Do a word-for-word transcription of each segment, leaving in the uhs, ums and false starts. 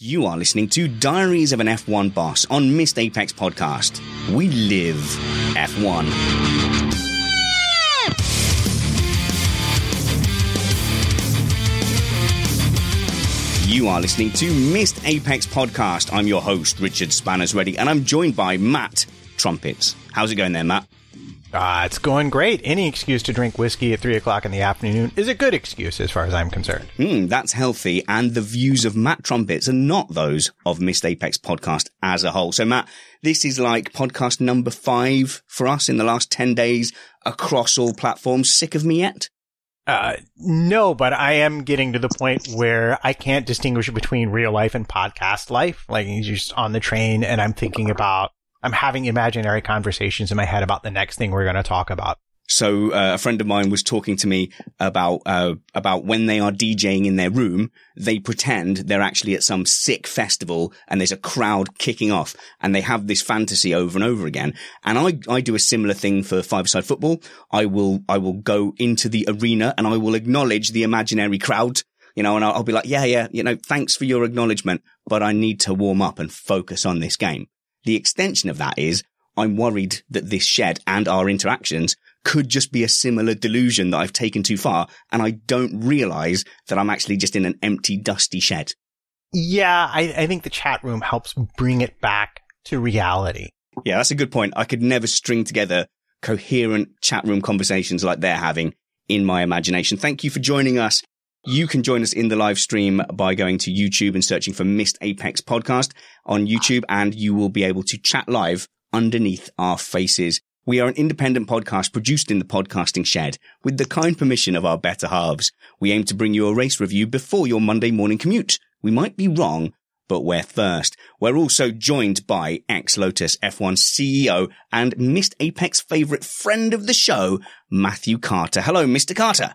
You are listening to Diaries of an F one Boss on Missed Apex Podcast. We live F one. You are listening to Missed Apex Podcast. I'm your host, Richard Spanners Ready, and I'm joined by Matt Trumpets. How's it going there, Matt? Uh, it's going great. Any excuse to drink whiskey at three o'clock in the afternoon is a good excuse as far as I'm concerned. Mm, that's healthy, and the views of Matt Trumpets are not those of Missed Apex Podcast as a whole. So, Matt, this is like podcast number five for us in the last ten days across all platforms. Sick of me yet? Uh, no, but I am getting to the point where I can't distinguish between real life and podcast life. Like, you're just on the train and I'm thinking about, I'm having imaginary conversations in my head about the next thing we're going to talk about. So uh, a friend of mine was talking to me about, uh, about when they are DJing in their room, they pretend they're actually at some sick festival and there's a crowd kicking off and they have this fantasy over and over again. And I, I do a similar thing for five-a-side football. I will, I will go into the arena and I will acknowledge the imaginary crowd, you know, and I'll, I'll be like, yeah, yeah, you know, thanks for your acknowledgement, but I need to warm up and focus on this game. The extension of that is I'm worried that this shed and our interactions could just be a similar delusion that I've taken too far, and I don't realize that I'm actually just in an empty, dusty shed. Yeah, I, I think the chat room helps bring it back to reality. Yeah, that's a good point. I could never string together coherent chat room conversations like they're having in my imagination. Thank you for joining us. You can join us in the live stream by going to YouTube and searching for Missed Apex Podcast on YouTube, and you will be able to chat live underneath our faces. We are an independent podcast produced in the podcasting shed with the kind permission of our better halves. We aim to bring you a race review before your Monday morning commute. We might be wrong, but we're first. We're also joined by ex-Lotus F one C E O and Missed Apex favourite friend of the show, Matthew Carter. Hello, Mister Carter.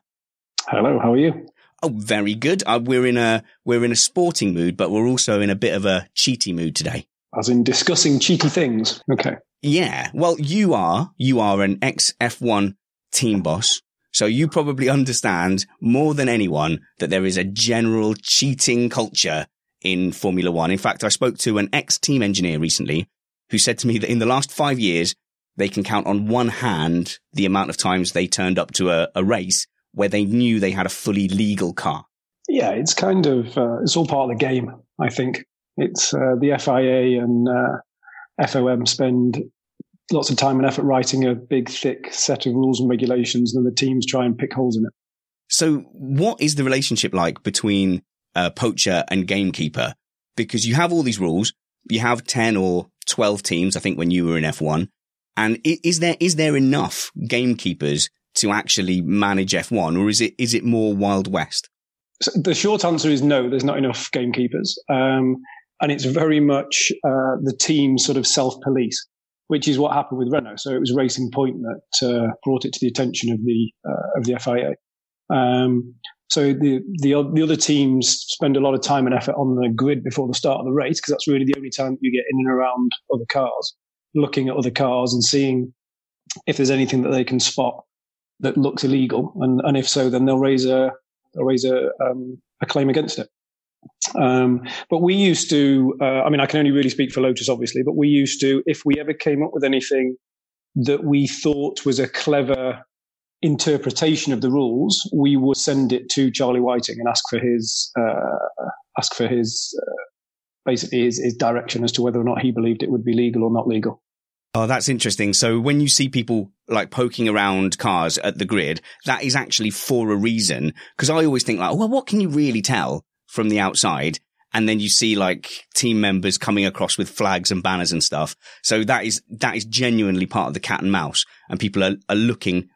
Hello, how are you? Oh, very good. Uh, we're in a we're in a sporting mood, but we're also in a bit of a cheaty mood today. As in discussing cheaty things. Okay. Yeah. Well, you are, you are an ex-F one team boss, so you probably understand more than anyone that there is a general cheating culture in Formula One. In fact, I spoke to an ex-team engineer recently who said to me that in the last five years, they can count on one hand the amount of times they turned up to a, a race where they knew they had a fully legal car. Yeah, it's kind of, uh, it's all part of the game, I think. It's uh, the F I A and uh, F O M spend lots of time and effort writing a big, thick set of rules and regulations, and then the teams try and pick holes in it. So what is the relationship like between uh, poacher and gamekeeper? Because you have all these rules, you have ten or twelve teams, I think, when you were in F one. And is there is there enough gamekeepers to actually manage F one, or is it is it more Wild West? So the short answer is no, there's not enough gamekeepers. Um, And it's very much uh, the team sort of self-police, which is what happened with Renault. So it was Racing Point that uh, brought it to the attention of the uh, of the F I A. Um, So the, the the other teams spend a lot of time and effort on the grid before the start of the race, because that's really the only time that you get in and around other cars, looking at other cars and seeing if there's anything that they can spot that looks illegal. And, and if so, then they'll raise a they'll raise a, um, a claim against it. Um, but we used to, uh, I mean, I can only really speak for Lotus, obviously, but we used to, if we ever came up with anything that we thought was a clever interpretation of the rules, we would send it to Charlie Whiting and ask for his, uh, ask for his, uh, basically his, his direction as to whether or not he believed it would be legal or not legal. Oh, that's interesting. So when you see people like poking around cars at the grid, that is actually for a reason. Because I always think like, oh, well, what can you really tell from the outside? And then you see like team members coming across with flags and banners and stuff. So that is, that is genuinely part of the cat and mouse, and people are, are looking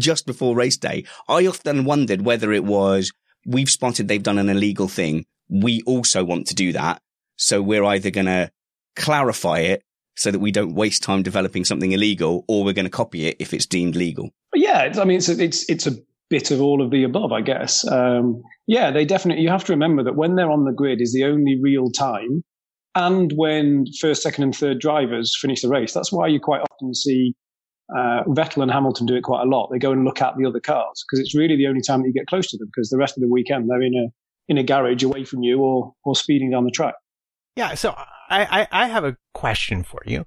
just before race day. I often wondered whether it was, we've spotted they've done an illegal thing, we also want to do that. So we're either going to clarify it so that we don't waste time developing something illegal, or we're going to copy it if it's deemed legal. Yeah. It's, I mean, it's, it's, it's a, bit of all of the above, I guess. Um, yeah, they definitely, you have to remember that when they're on the grid is the only real time, and when first, second and third drivers finish the race. That's why you quite often see uh, Vettel and Hamilton do it quite a lot. They go and look at the other cars, because it's really the only time that you get close to them, because the rest of the weekend they're in a in a garage away from you, or or speeding down the track. Yeah, so I, I, I have a question for you.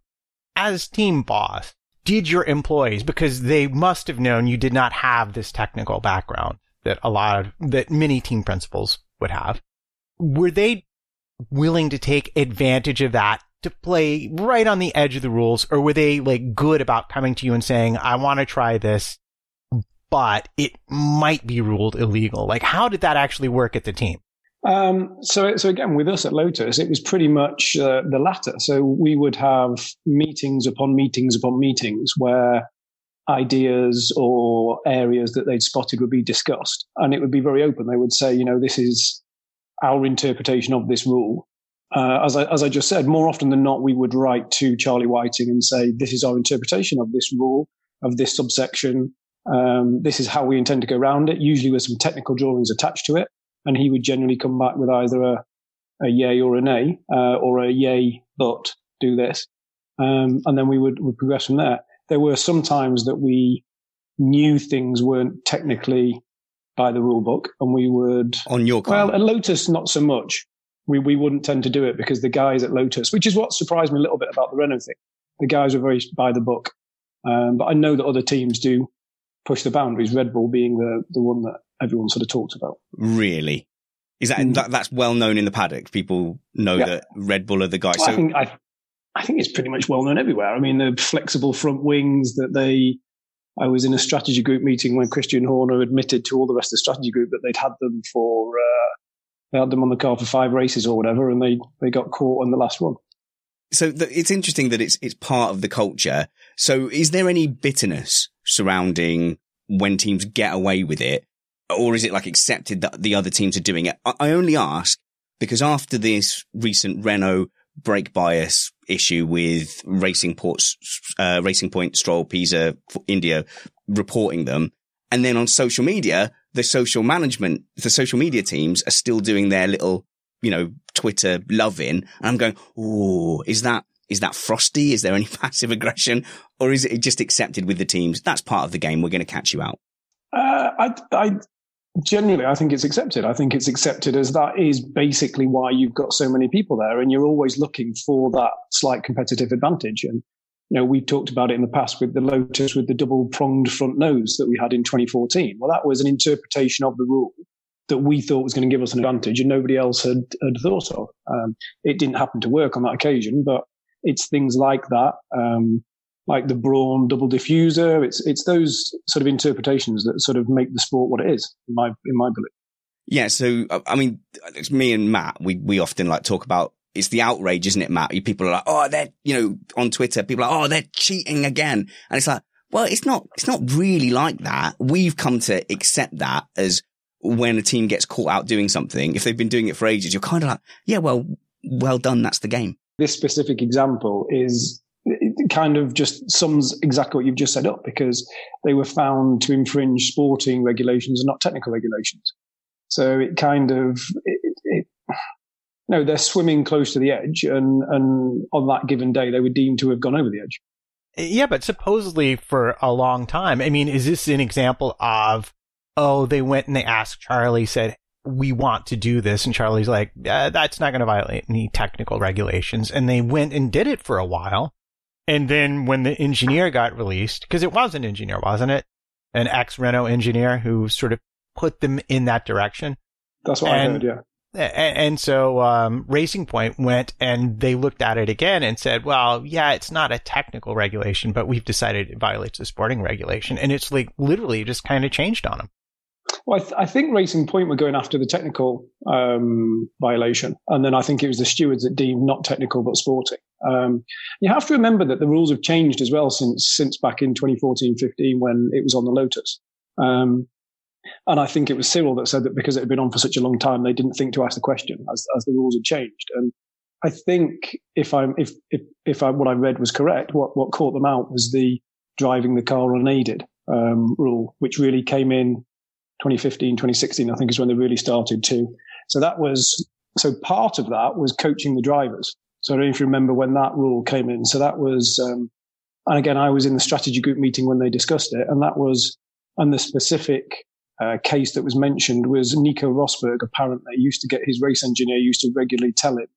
As team boss, did your employees, because they must have known you did not have this technical background that a lot of, that many team principals would have, were they willing to take advantage of that to play right on the edge of the rules? Or were they like good about coming to you and saying, I want to try this, but it might be ruled illegal? Like, how did that actually work at the team? Um, so, so again, with us at Lotus, it was pretty much uh, the latter. So we would have meetings upon meetings upon meetings where ideas or areas that they'd spotted would be discussed, and it would be very open. They would say, you know, this is our interpretation of this rule. Uh, as I, as I just said, more often than not, we would write to Charlie Whiting and say, this is our interpretation of this rule, of this subsection. Um, this is how we intend to go around it, usually with some technical drawings attached to it. And he would generally come back with either a, a yay or a nay, uh, or a yay, but do this. Um, and then we would, would progress from there. There were some times that we knew things weren't technically by the rule book, and we would... On your car? Well, at Lotus, not so much. We we wouldn't tend to do it, because the guys at Lotus, which is what surprised me a little bit about the Renault thing, the guys were very by the book. Um, but I know that other teams do push the boundaries, Red Bull being the, the one that everyone sort of talks about. Really? Is that, mm. that that's well known in the paddock? People know yeah. that Red Bull are the guys. Well, so- I think I, I think it's pretty much well known everywhere. I mean, the flexible front wings that they. I was in a strategy group meeting when Christian Horner admitted to all the rest of the strategy group that they'd had them for uh, they had them on the car for five races or whatever, and they they got caught on the last one. So the, it's interesting that it's it's part of the culture. So is there any bitterness surrounding when teams get away with it? Or is it like accepted that the other teams are doing it? I only ask because after this recent Renault brake bias issue with Racing, Ports, uh, Racing Point, Stroll, Pisa, India reporting them, and then on social media, the social management, the social media teams are still doing their little, you know, Twitter love-in. And I'm going, oh, is that is that frosty? Is there any passive aggression? Or is it just accepted with the teams? That's part of the game. We're going to catch you out. Uh, I... I- Generally, I think it's accepted. I think it's accepted as that is basically why you've got so many people there, and you're always looking for that slight competitive advantage. And, you know, we've talked about it in the past with the Lotus, with the double pronged front nose that we had in twenty fourteen. Well, that was an interpretation of the rule that we thought was going to give us an advantage and nobody else had, had thought of. Um, it didn't happen to work on that occasion, but it's things like that, um, like the Brawn double diffuser. It's it's those sort of interpretations that sort of make the sport what it is, in my in my belief. Yeah, so, I mean, it's me and Matt, we we often like talk about, it's the outrage, isn't it, Matt? People are like, oh, they're, you know, on Twitter, people are, oh, they're cheating again. And it's like, well, it's not, it's not really like that. We've come to accept that as when a team gets caught out doing something, if they've been doing it for ages, you're kind of like, yeah, well, well done, that's the game. This specific example is it kind of just sums exactly what you've just said up, because they were found to infringe sporting regulations and not technical regulations. So it kind of, it, it, no, they're swimming close to the edge, and, and on that given day, they were deemed to have gone over the edge. Yeah, but supposedly for a long time. I mean, is this an example of, oh, they went and they asked Charlie, said, we want to do this. And Charlie's like, uh, that's not going to violate any technical regulations. And they went and did it for a while. And then when the engineer got released, because it was an engineer, wasn't it? An ex-Renault engineer who sort of put them in that direction. That's what and, I heard, yeah. And, and so um, Racing Point went and they looked at it again and said, well, yeah, it's not a technical regulation, but we've decided it violates the sporting regulation. And it's like literally just kind of changed on them. Well, I, th- I think Racing Point were going after the technical um, violation. And then I think it was the stewards that deemed not technical, but sporting. Um, you have to remember that the rules have changed as well since, since back in twenty fourteen fifteen when it was on the Lotus. Um, and I think it was Cyril that said that because it had been on for such a long time, they didn't think to ask the question as, as the rules had changed. And I think if I'm, if, if, if I, what I read was correct, what, what caught them out was the driving the car unaided um, rule, which really came in twenty fifteen, twenty sixteen, I think is when they really started to. So that was, so part of that was coaching the drivers. So I don't know if you remember when that rule came in. So that was, um, and again, I was in the strategy group meeting when they discussed it. And that was, and the specific uh, case that was mentioned was Nico Rosberg, apparently used to get his race engineer used to regularly tell him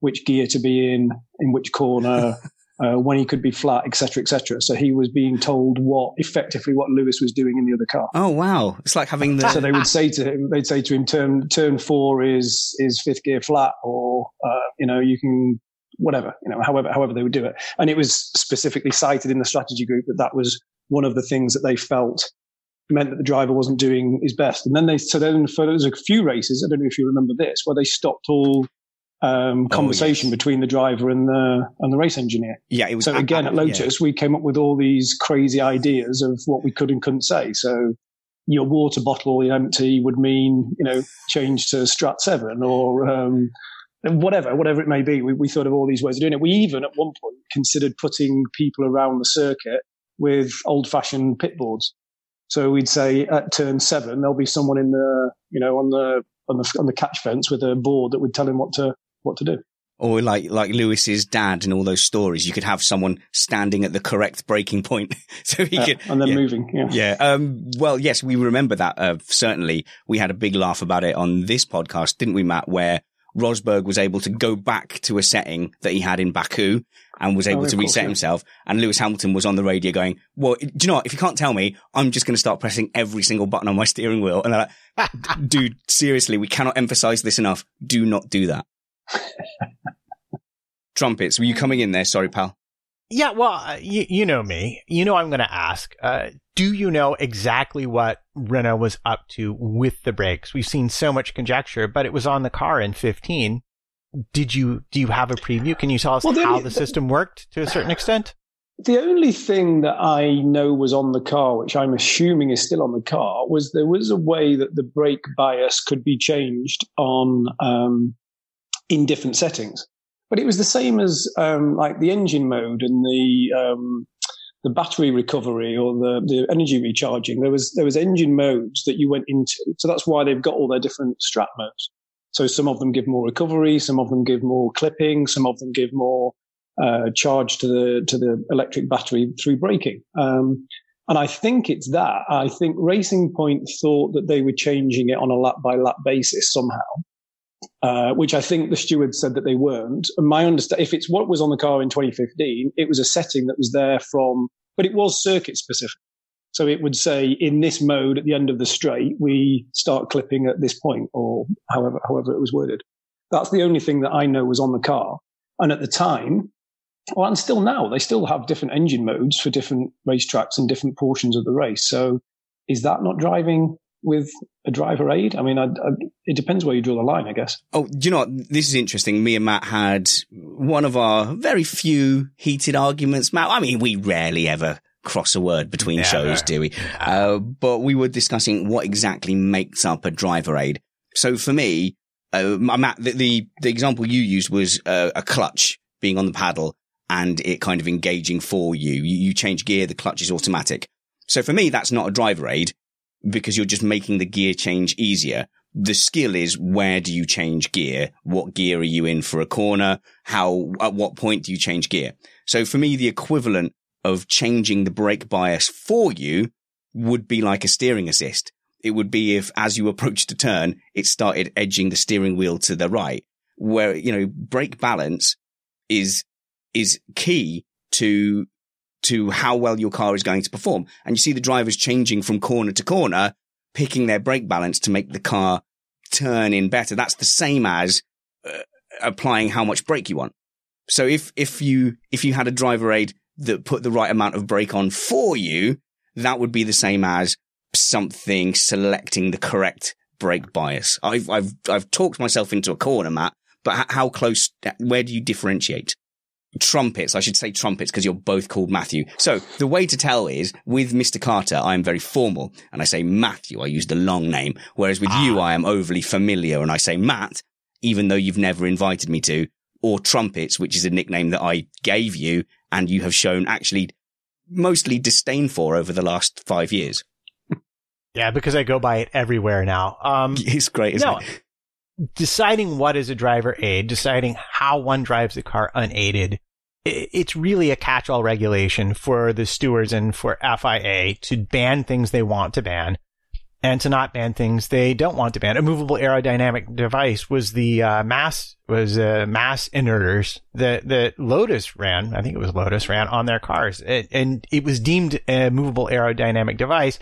which gear to be in, in which corner, uh, when he could be flat, et cetera, et cetera. So he was being told what effectively what Lewis was doing in the other car. Oh, wow. It's like having the... So they would say to him, they'd say to him, turn, turn four is, is fifth gear flat, or, uh, you know, you can, whatever, you know, however, however they would do it. And it was specifically cited in the strategy group that that was one of the things that they felt meant that the driver wasn't doing his best. And then they, so then for those a few races, I don't know if you remember this, where they stopped all, Um, conversation oh, yes. between the driver and the and the race engineer. Yeah, it was. So again, at Lotus, yeah. we came up with all these crazy ideas of what we could and couldn't say. So your water bottle empty would mean, you know, change to Strat Seven or um, whatever, whatever it may be. We, we thought of all these ways of doing it. We even at one point considered putting people around the circuit with old-fashioned pit boards. So we'd say at turn seven there'll be someone in the, you know, on the on the on the catch fence with a board that would tell him what to. what to do. Or like like Lewis's dad and all those stories, you could have someone standing at the correct breaking point so he uh, could... And then yeah. moving, yeah. Yeah. Um, well, yes, we remember that. Uh, certainly, we had a big laugh about it on this podcast, didn't we, Matt, where Rosberg was able to go back to a setting that he had in Baku and was able oh, to course, reset yeah. himself. And Lewis Hamilton was on the radio going, well, do you know what? If you can't tell me, I'm just going to start pressing every single button on my steering wheel. And they're like, dude, seriously, we cannot emphasize this enough. Do not do that. Trumpets, were you coming in there? Sorry, pal. Yeah, well, you, you know me. You know I'm going to ask, uh, do you know exactly what Renault was up to with the brakes? We've seen so much conjecture, but it was on the car in fifteen. Did you, do you have a preview? Can you tell us well, the how only, the system worked to a certain extent? The only thing that I know was on the car, which I'm assuming is still on the car, was there was a way that the brake bias could be changed on... Um, in different settings. But it was the same as um, like the engine mode and the um, the battery recovery or the, the energy recharging. There was there was engine modes that you went into. So that's why they've got all their different strat modes. So some of them give more recovery, some of them give more clipping, some of them give more uh, charge to the to the electric battery through braking. Um, and I think it's that. I think Racing Point thought that they were changing it on a lap by lap basis somehow. Uh, which I think the stewards said that they weren't. And my understanding, if it's what was on the car in twenty fifteen, it was a setting that was there from, but it was circuit specific. So it would say in this mode at the end of the straight, we start clipping at this point or however, however it was worded. That's the only thing that I know was on the car. And at the time, well, and still now, they still have different engine modes for different racetracks and different portions of the race. So is that not driving with a driver aid? I mean, I, I, it depends where you draw the line, I guess. Oh, do you know what? This is interesting. Me and Matt had one of our very few heated arguments. Matt, I mean, we rarely ever cross a word between yeah, shows, no. do we? Uh, but we were discussing what exactly makes up a driver aid. So for me, uh, Matt, the, the, the example you used was uh, a clutch being on the paddle. and it kind of engaging for you. you. You change gear, the clutch is automatic. So for me, that's not a driver aid because you're just making the gear change easier. The skill is, where do you change gear? What gear are you in for a corner? How, at what point do you change gear? So for me, the equivalent of changing the brake bias for you would be like a steering assist. It would be if, as you approached a turn, it started edging the steering wheel to the right, where, you know, brake balance is, is key to, to how well your car is going to perform. And you see the drivers changing from corner to corner, picking their brake balance to make the car turn in better. That's the same as uh, applying how much brake you want. So if, if you, if you had a driver aid that put the right amount of brake on for you, that would be the same as something selecting the correct brake bias. I've, I've, I've talked myself into a corner, Matt, but how close, where do you differentiate? Trumpets. I should say Trumpets because you're both called Matthew. So the way to tell is, with Mister Carter, I am very formal and I say Matthew. I use the long name. Whereas with ah. you, I am overly familiar and I say Matt, even though you've never invited me to, or Trumpets, which is a nickname that I gave you and you have shown actually mostly disdain for over the last five years. Yeah, because I go by it everywhere now. Um, it's great, isn't no, it? Deciding what is a driver aid, deciding how one drives the car unaided, it's really a catch-all regulation for the stewards and for F I A to ban things they want to ban and to not ban things they don't want to ban. A movable aerodynamic device was the uh, mass was uh, mass inerters that, that Lotus ran, I think it was Lotus, ran on their cars. It, and it was deemed a movable aerodynamic device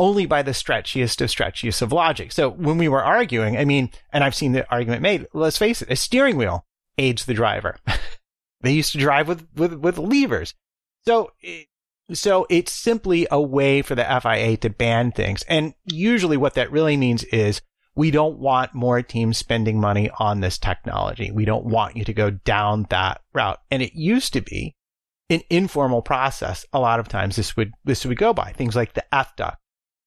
only by the stretchiest of stretchiest of logic. So when we were arguing, I mean, and I've seen the argument made, let's face it, a steering wheel aids the driver. They used to drive with, with, with levers. So, so it's simply a way for the F I A to ban things. And usually what that really means is, we don't want more teams spending money on this technology. We don't want you to go down that route. And it used to be an informal process. A lot of times this would, this would go by things like the F D U C.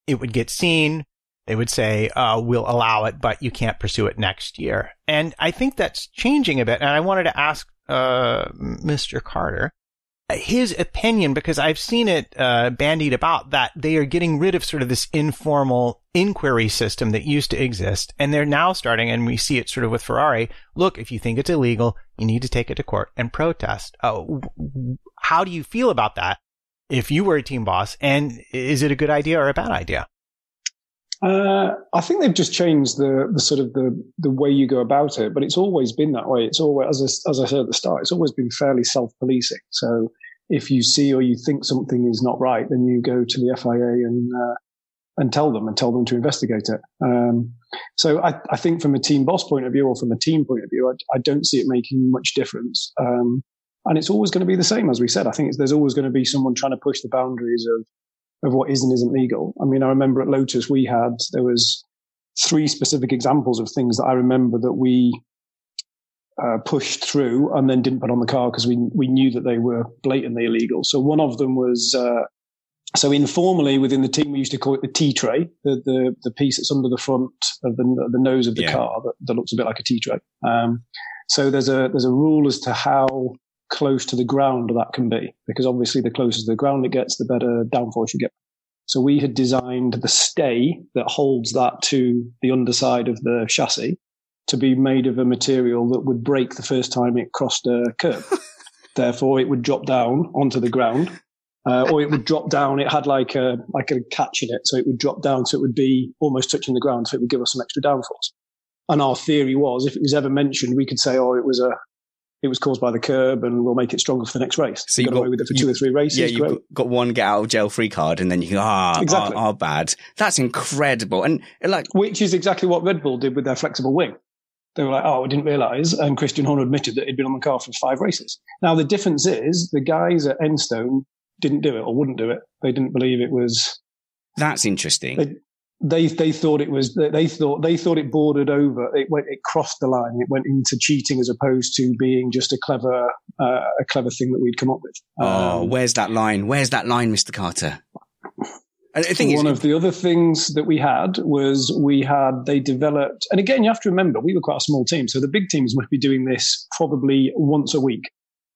It would get seen. They would say, uh, we'll allow it, but you can't pursue it next year. And I think that's changing a bit. And I wanted to ask uh, Mister Carter his opinion, because I've seen it uh, bandied about that they are getting rid of sort of this informal inquiry system that used to exist. And they're now starting, and we see it sort of with Ferrari, look, if you think it's illegal, you need to take it to court and protest. Oh, how do you feel about that? If you were a team boss, and is it a good idea or a bad idea? Uh, I think they've just changed the, the sort of the, the way you go about it, but it's always been that way. It's always, as I, as I said at the start, it's always been fairly self-policing. So if you see or you think something is not right, then you go to the F I A and uh, and tell them and tell them to investigate it. Um, so I, I think from a team boss point of view or from a team point of view, I, I don't see it making much difference. Um, And it's always going to be the same, as we said. I think it's, there's always going to be someone trying to push the boundaries of, of what is and isn't legal. I mean, I remember at Lotus we had, there was three specific examples of things that I remember that we uh, pushed through and then didn't put on the car because we we knew that they were blatantly illegal. So one of them was, uh, so informally within the team we used to call it the tea tray, the the, the piece that's under the front of the, the nose of the yeah. car that, that looks a bit like a tea tray. Um, so there's a there's a rule as to how close to the ground that can be, because obviously the closer to the ground it gets, the better downforce you get. So we had designed the stay that holds that to the underside of the chassis to be made of a material that would break the first time it crossed a curb. Therefore, it would drop down onto the ground, uh, or it would drop down. It had like a like a catch in it, so it would drop down, so it would be almost touching the ground, so it would give us some extra downforce. And our theory was, if it was ever mentioned, we could say, oh, it was a It was caused by the curb, and we'll make it stronger for the next race. So you got, got away with it for you, two or three races. Yeah, you've got one get out of jail free card, and then you go, ah, exactly. ah, ah, bad. That's incredible. And like, which is exactly what Red Bull did with their flexible wing. They were like, oh, I didn't realise. And Christian Horner admitted that he'd been on the car for five races. Now, the difference is the guys at Enstone didn't do it or wouldn't do it. They didn't believe it was. That's interesting. They, They they thought it was they thought they thought it bordered over it went it crossed the line it went into cheating as opposed to being just a clever uh, a clever thing that we'd come up with. Um, oh, where's that line? Where's that line, Mister Carter? I think one of the other things that we had was we had they developed, and again you have to remember we were quite a small team, so the big teams must be doing this probably once a week.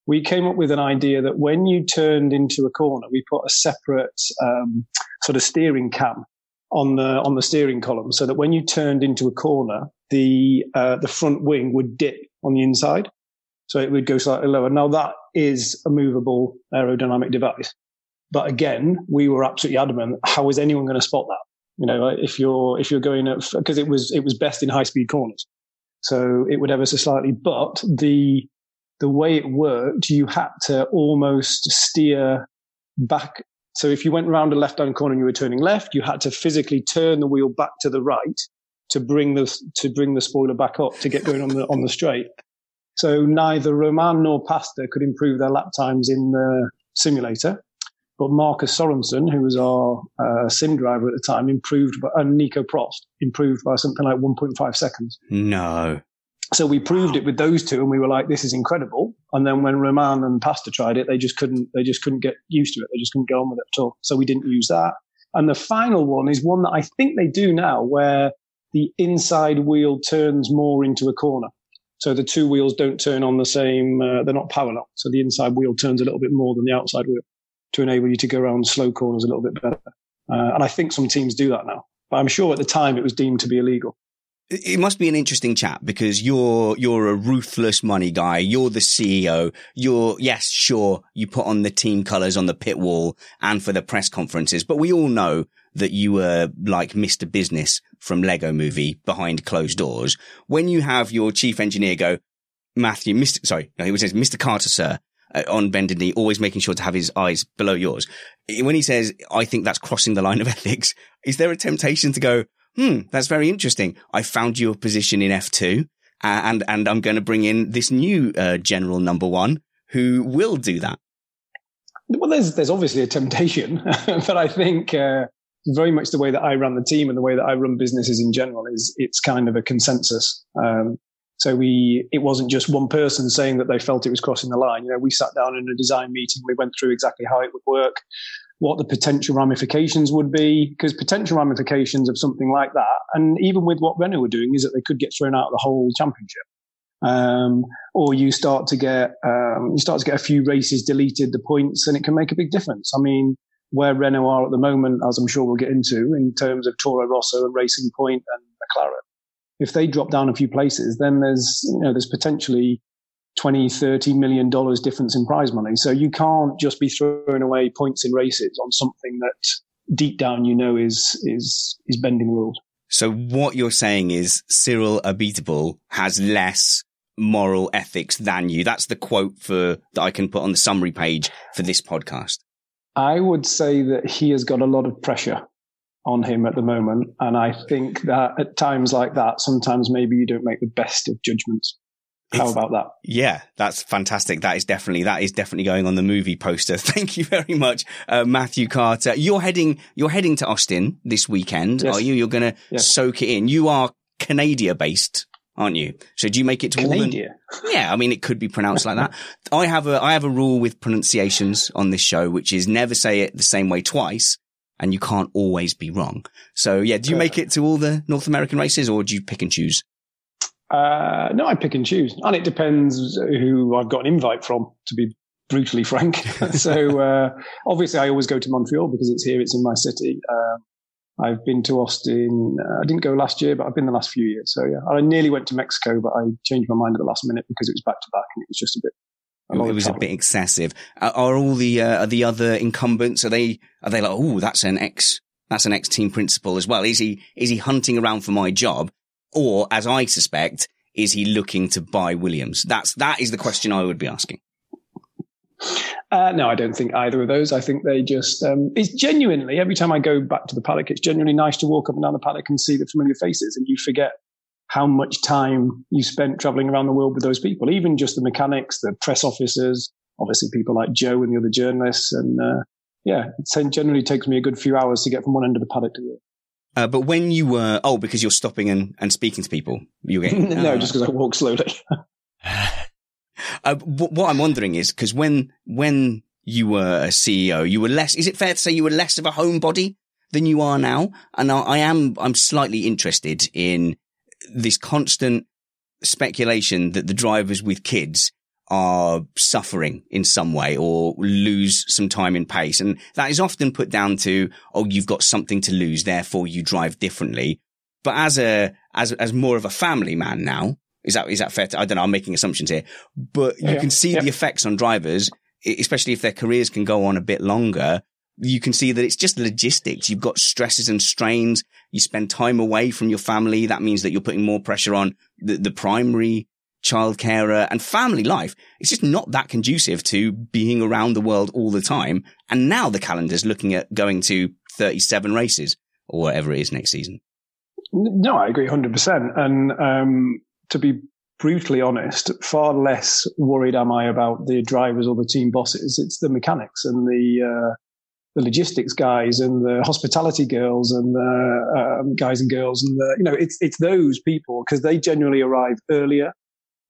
we came up with an idea that when you turned into a corner, we put a separate um, sort of steering cam on the on the steering column, so that when you turned into a corner, the uh, the front wing would dip on the inside, so it would go slightly lower. Now that is a movable aerodynamic device, but again, we were absolutely adamant: how is anyone going to spot that? You know, if you're if you're going at, because it was it was best in high speed corners, so it would ever so slightly. But the the way it worked, you had to almost steer back. So if you went round a left-hand corner and you were turning left, you had to physically turn the wheel back to the right to bring the to bring the spoiler back up to get going on the on the straight. So neither Roman nor Pastor could improve their lap times in the simulator, but Marcus Sorensen, who was our uh, sim driver at the time, improved, by, and Nico Prost improved by something like one point five seconds. No. So we proved it with those two, and we were like, "This is incredible." And then when Roman and Pastor tried it, they just couldn't. They just couldn't get used to it. They just couldn't go on with it at all. So we didn't use that. And the final one is one that I think they do now, where the inside wheel turns more into a corner. So the two wheels don't turn on the same. Uh, they're not parallel. So the inside wheel turns a little bit more than the outside wheel to enable you to go around slow corners a little bit better. Uh, and I think some teams do that now, but I'm sure at the time it was deemed to be illegal. It must be an interesting chat because you're you're a ruthless money guy. You're the C E O. You're, yes, sure, you put on the team colours on the pit wall and for the press conferences, but we all know that you were like Mister Business from Lego Movie behind closed doors. When you have your chief engineer go, Matthew, Mister Sorry, no, he says Mister Carter, sir, on bended knee, always making sure to have his eyes below yours. When he says, I think that's crossing the line of ethics, is there a temptation to go, Hmm, that's very interesting. I found your position in F two, and and I'm going to bring in this new uh, general number one who will do that. Well, there's there's obviously a temptation, but I think uh, very much the way that I run the team and the way that I run businesses in general is it's kind of a consensus. Um, so we it wasn't just one person saying that they felt it was crossing the line. You know, we sat down in a design meeting, we went through exactly how it would work, what the potential ramifications would be, because potential ramifications of something like that, and even with what Renault were doing, is that they could get thrown out of the whole championship. Um, or you start to get, um, you start to get a few races deleted, the points, and it can make a big difference. I mean, where Renault are at the moment, as I'm sure we'll get into, in terms of Toro Rosso and Racing Point and McLaren, if they drop down a few places, then there's, you know, there's potentially twenty, thirty million dollars difference in prize money. So you can't just be throwing away points in races on something that deep down you know is is is bending rules. So what you're saying is Cyril Abitbol has less moral ethics than you. That's the quote for that I can put on the summary page for this podcast. I would say that he has got a lot of pressure on him at the moment. And I think that at times like that, sometimes maybe you don't make the best of judgments. How it's, about that? Yeah, that's fantastic. That is definitely, that is definitely going on the movie poster. Thank you very much, uh, Matthew Carter. You're heading, you're heading to Austin this weekend, yes. Are you? You're going to yes. soak it in. You are Canada based, aren't you? So do you make it to Canada? Yeah. I mean, it could be pronounced like that. I have a, I have a rule with pronunciations on this show, which is never say it the same way twice. And you can't always be wrong. So yeah, do you Perfect. make it to all the North American races or do you pick and choose? Uh, no, I pick and choose. And it depends who I've got an invite from, to be brutally frank. so, uh, obviously I always go to Montreal because it's here, it's in my city. Uh, I've been to Austin. Uh, I didn't go last year, but I've been the last few years. So yeah, I nearly went to Mexico, but I changed my mind at the last minute because it was back to back and it was just a bit. It was a bit excessive. Are, are all the, uh, are the other incumbents, are they, are they like, oh, that's an ex, that's an ex team principal as well. Is he, is he hunting around for my job? Or, as I suspect, is he looking to buy Williams? That's, that is the question I would be asking. Uh, no, I don't think either of those. I think they just, um, it's genuinely, every time I go back to the paddock, it's genuinely nice to walk up and down the paddock and see the familiar faces, and you forget how much time you spent traveling around the world with those people, even just the mechanics, the press officers, obviously people like Joe and the other journalists. And, uh, yeah, it generally takes me a good few hours to get from one end of the paddock to the other. Uh, but when you were, oh, because you're stopping and, and speaking to people, you're getting... Uh, no, just because I walk slowly. uh, what I'm wondering is, because when when you were a C E O, you were less, is it fair to say you were less of a homebody than you are now? And I, I am, I'm slightly interested in this constant speculation that the drivers with kids are suffering in some way or lose some time in pace. And that is often put down to, oh, you've got something to lose, therefore you drive differently. But as a, as, as more of a family man now, is that, is that fair to, I don't know, I'm making assumptions here, but you yeah, can see yeah. the effects on drivers, especially if their careers can go on a bit longer. You can see that it's just logistics. You've got stresses and strains. You spend time away from your family. That means that you're putting more pressure on the, the primary childcare and family life. It's just not that conducive to being around the world all the time. And now the calendar's looking at going to thirty-seven races or whatever it is next season. No, I agree one hundred percent. And um, to be brutally honest, far less worried am I about the drivers or the team bosses. It's the mechanics and the... Uh, the logistics guys and the hospitality girls and the um, guys and girls and the, you know, it's, it's those people, because they generally arrive earlier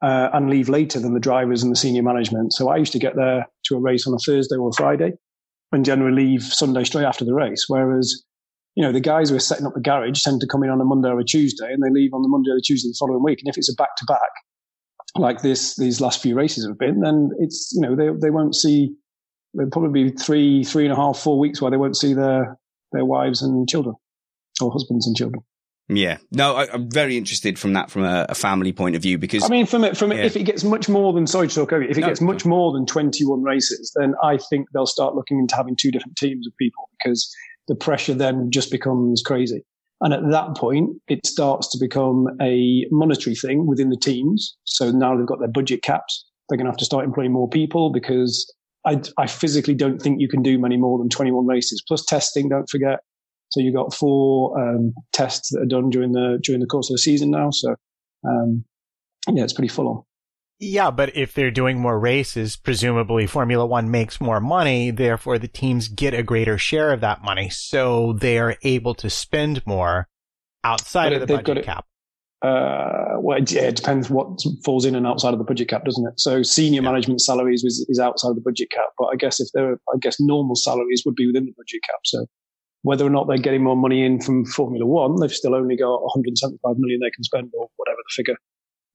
uh, and leave later than the drivers and the senior management. So I used to get there to a race on a Thursday or a Friday and generally leave Sunday straight after the race. Whereas, you know, the guys who are setting up the garage tend to come in on a Monday or a Tuesday and they leave on the Monday or the Tuesday the following week. And if it's a back to back like this, these last few races have been, then it's, you know, they, they won't see, there'll probably be three, three and a half, four weeks where they won't see their, their wives and children or husbands and children. Yeah. No, I, I'm very interested from that, from a, a family point of view, because I mean, from it, from yeah. if it gets much more than, sorry to talk over you, if it no, gets much more than twenty-one races, then I think they'll start looking into having two different teams of people, because the pressure then just becomes crazy. And at that point, it starts to become a monetary thing within the teams. So now they've got their budget caps. They're going to have to start employing more people, because I, I physically don't think you can do many more than twenty-one races, plus testing, don't forget. So you've got four um, tests that are done during the during the course of the season now. So, um, yeah, it's pretty full on. Yeah, but if they're doing more races, presumably Formula One makes more money. Therefore, the teams get a greater share of that money. So they are able to spend more outside of the budget cap. Uh, well, yeah, it depends what falls in and outside of the budget cap, doesn't it? So senior yeah. management salaries is, is outside of the budget cap, but I guess if they're, I guess normal salaries would be within the budget cap. So whether or not they're getting more money in from Formula One, they've still only got one hundred seventy-five million they can spend, or whatever the figure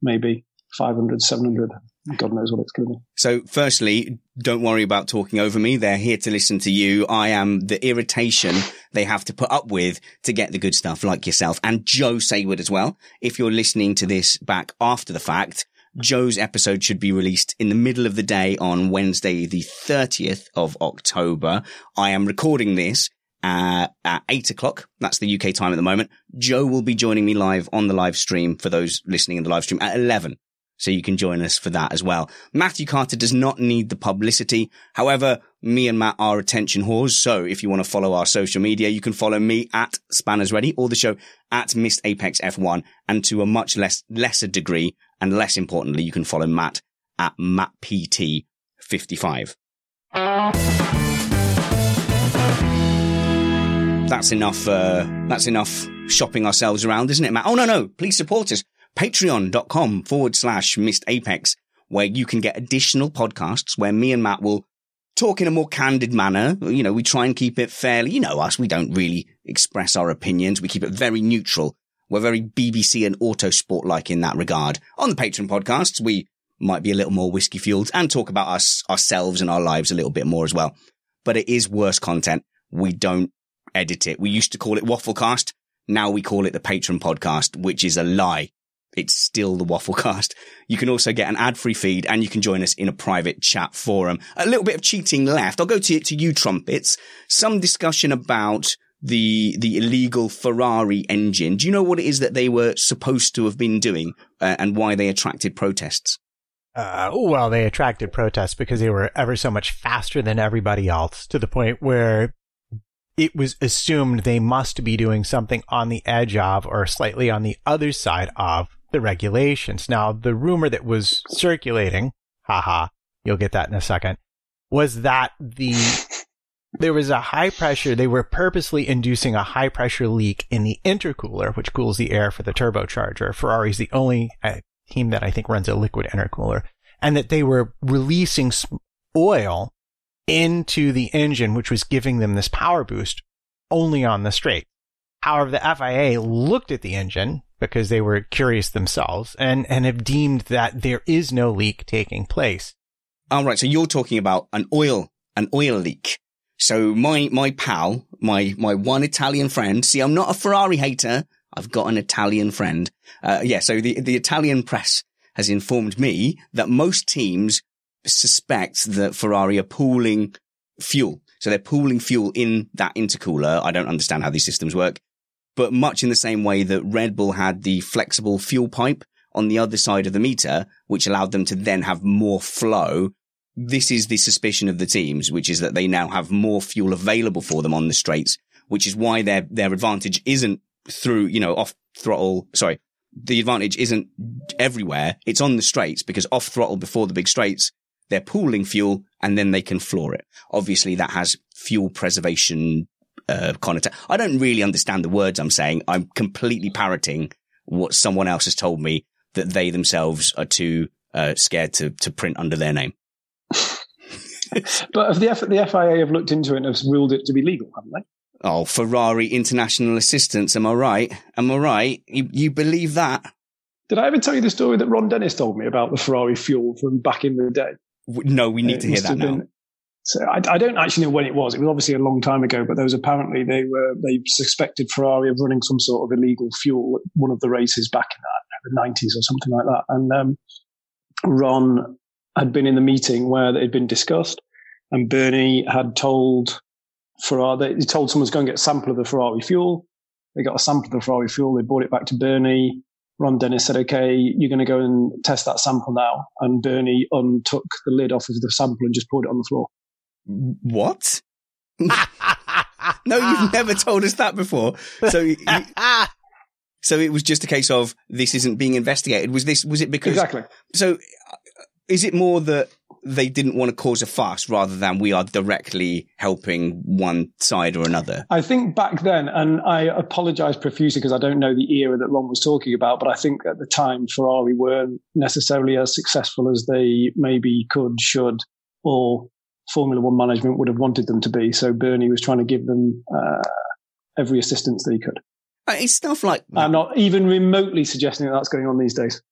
may be, five hundred, seven hundred, God knows what it's going to be. So firstly, don't worry about talking over me. They're here to listen to you. I am the irritation they have to put up with to get the good stuff, like yourself and Joe Saywood as well. If you're listening to this back after the fact, Joe's episode should be released in the middle of the day on Wednesday, the thirtieth of October. I am recording this Uh, at eight o'clock. That's the U K time at the moment. Joe will be joining me live on the live stream for those listening in the live stream at eleven. So you can join us for that as well. Matthew Carter does not need the publicity. However, me and Matt are attention whores. So if you want to follow our social media, you can follow me at Spanners Ready, or the show at Missed Apex F one. And to a much less, lesser degree, and less importantly, you can follow Matt at Matt P T fifty-five. That's enough, uh, that's enough shopping ourselves around, isn't it, Matt? Oh, no, no. Please support us. Patreon.com forward slash Missed Apex, where you can get additional podcasts where me and Matt will talk in a more candid manner. You know, we try and keep it fairly. You know us. We don't really express our opinions. We keep it very neutral. We're very B B C and Autosport-like in that regard. On the Patreon podcasts, we might be a little more whiskey-fueled and talk about us, ourselves and our lives a little bit more as well. But it is worse content. We don't edit it. We used to call it Wafflecast. Now we call it the Patreon podcast, which is a lie. It's still the Wafflecast. You can also get an ad-free feed, and you can join us in a private chat forum. A little bit of cheating left. I'll go to to you, Trumpets. Some discussion about the the illegal Ferrari engine. Do you know what it is that they were supposed to have been doing, uh, and why they attracted protests? Uh, well, they attracted protests because they were ever so much faster than everybody else, to the point where it was assumed they must be doing something on the edge of, or slightly on the other side of, the regulations. Now, the rumor that was circulating, haha, you'll get that in a second, was that the there was a high pressure, they were purposely inducing a high pressure leak in the intercooler, which cools the air for the turbocharger. Ferrari's the only uh, team that I think runs a liquid intercooler, and that they were releasing oil into the engine, which was giving them this power boost only on the straight. However, the F I A looked at the engine because they were curious themselves and, and have deemed that there is no leak taking place. All right. So you're talking about an oil, an oil leak. So my, my pal, my, my one Italian friend, see, I'm not a Ferrari hater. I've got an Italian friend. Uh, yeah. So the, the Italian press has informed me that most teams suspect that Ferrari are pooling fuel. So they're pooling fuel in that intercooler. I don't understand how these systems work, but much in the same way that Red Bull had the flexible fuel pipe on the other side of the meter, which allowed them to then have more flow. This is the suspicion of the teams, which is that they now have more fuel available for them on the straights, which is why their, their advantage isn't through, you know, off throttle. Sorry. The advantage isn't everywhere. It's on the straights, because off throttle before the big straights, they're pooling fuel and then they can floor it. Obviously that has fuel preservation, uh, connotation. I don't really understand the words I'm saying. I'm completely parroting what someone else has told me that they themselves are too, uh, scared to, to print under their name. But if the, F- the F I A have looked into it and have ruled it to be legal, haven't they? Oh, Ferrari international assistance. Am I right? Am I right? You, you believe that? Did I ever tell you the story that Ron Dennis told me about the Ferrari fuel from back in the day? No, we need uh, to hear that now. Been, so I, I don't actually know when it was. It was obviously a long time ago, but there was apparently they were they suspected Ferrari of running some sort of illegal fuel at one of the races back in the nineties or something like that. And um, Ron had been in the meeting where it had been discussed, and Bernie had told Ferrari, he told someone to go and get a sample of the Ferrari fuel. They got a sample of the Ferrari fuel. They brought it back to Bernie. Ron Dennis said, okay, you're going to go and test that sample now. And Bernie untook the lid off of the sample and just poured it on the floor. What? No, you've never told us that before. So, you, so it was just a case of this isn't being investigated. Was this, was it because? Exactly. So is it more that they didn't want to cause a fuss rather than we are directly helping one side or another? I think back then, and I apologize profusely because I don't know the era that Ron was talking about, but I think at the time Ferrari weren't necessarily as successful as they maybe could, should, or Formula One management would have wanted them to be. So Bernie was trying to give them uh, every assistance that he could. It's stuff like that. I'm not even remotely suggesting that that's going on these days.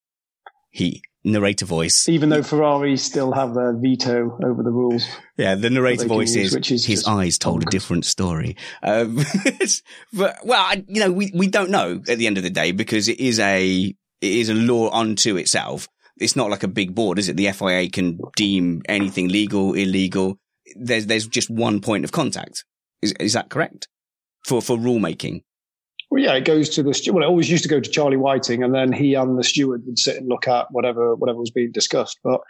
He... narrator voice. Even though Ferrari still have their veto over the rules. Yeah, the narrator voice use, is, is his eyes told bonkers. A different story. Um, but, well, I, you know, we, we don't know at the end of the day because it is a, it is a law unto itself. It's not like a big board, is it? The F I A can deem anything legal, illegal. There's, there's just one point of contact. Is, is that correct? For, for rulemaking? Well, yeah, it goes to the, well, it always used to go to Charlie Whiting, and then he and the steward would sit and look at whatever, whatever was being discussed. But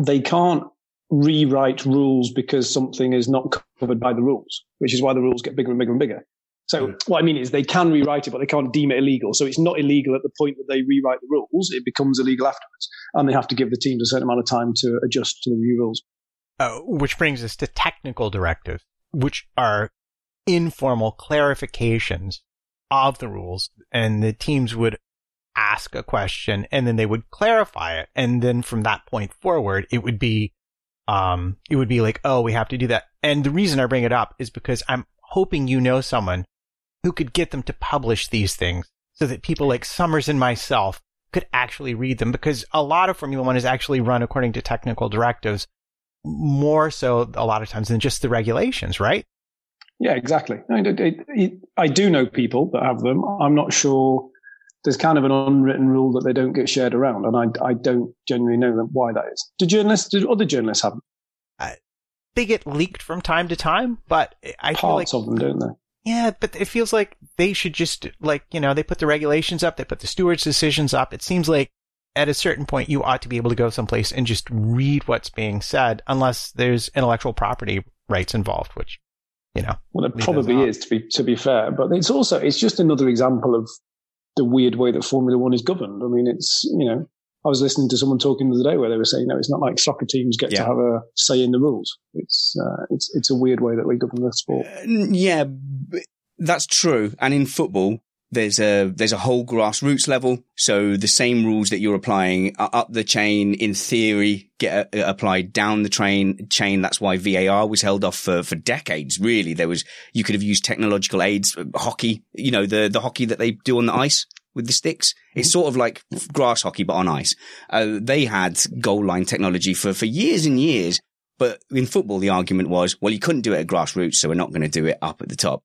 they can't rewrite rules because something is not covered by the rules, which is why the rules get bigger and bigger and bigger. So what I mean is they can rewrite it, but they can't deem it illegal. So it's not illegal at the point that they rewrite the rules. It becomes illegal afterwards, and they have to give the teams a certain amount of time to adjust to the new rules. Uh, which brings us to technical directives, which are informal clarifications of the rules, and the teams would ask a question and then they would clarify it. And then from that point forward, it would be, um, it would be like, oh, we have to do that. And the reason I bring it up is because I'm hoping you know someone who could get them to publish these things so that people like Summers and myself could actually read them, because a lot of Formula One is actually run according to technical directives more so a lot of times than just the regulations, right? Yeah, exactly. I do know people that have them. I'm not sure. There's kind of an unwritten rule that they don't get shared around, and I, I don't genuinely know why that is. Do journalists, do other journalists have them? Uh, they get leaked from time to time, but I feel like... Parts of them, don't they? Yeah, but it feels like they should just, like, you know, they put the regulations up, they put the stewards' decisions up. It seems like at a certain point you ought to be able to go someplace and just read what's being said, unless there's intellectual property rights involved, which... You know, well, it probably is, to be to be fair, but it's also it's just another example of the weird way that Formula One is governed. I mean, it's you know, I was listening to someone talking the other day where they were saying, no, it's not like soccer teams get yeah. to have a say in the rules. It's uh, it's it's a weird way that we govern the sport. Uh, yeah, that's true. And in football, There's a there's a whole grassroots level. So the same rules that you're applying are up the chain, in theory, get a, applied down the train chain. That's why V A R was held off for, for decades. Really, there was you could have used technological aids, hockey, you know, the, the hockey that they do on the ice with the sticks. It's sort of like grass hockey, but on ice. Uh, they had goal line technology for, for years and years. But in football, the argument was, well, you couldn't do it at grassroots, so we're not going to do it up at the top.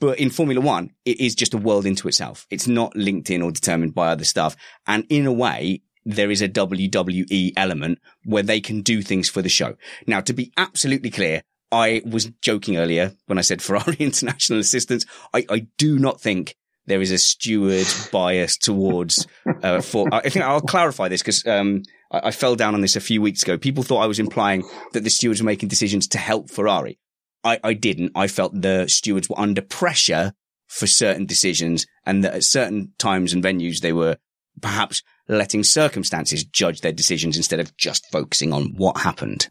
But in Formula One, it is just a world into itself. It's not linked in or determined by other stuff. And in a way, there is a W W E element where they can do things for the show. Now, to be absolutely clear, I was joking earlier when I said Ferrari International Assistance. I, I do not think there is a steward bias towards uh, for. I think I'll clarify this because um, I, I fell down on this a few weeks ago. People thought I was implying that the stewards were making decisions to help Ferrari. I, I didn't. I felt the stewards were under pressure for certain decisions, and that at certain times and venues, they were perhaps letting circumstances judge their decisions instead of just focusing on what happened.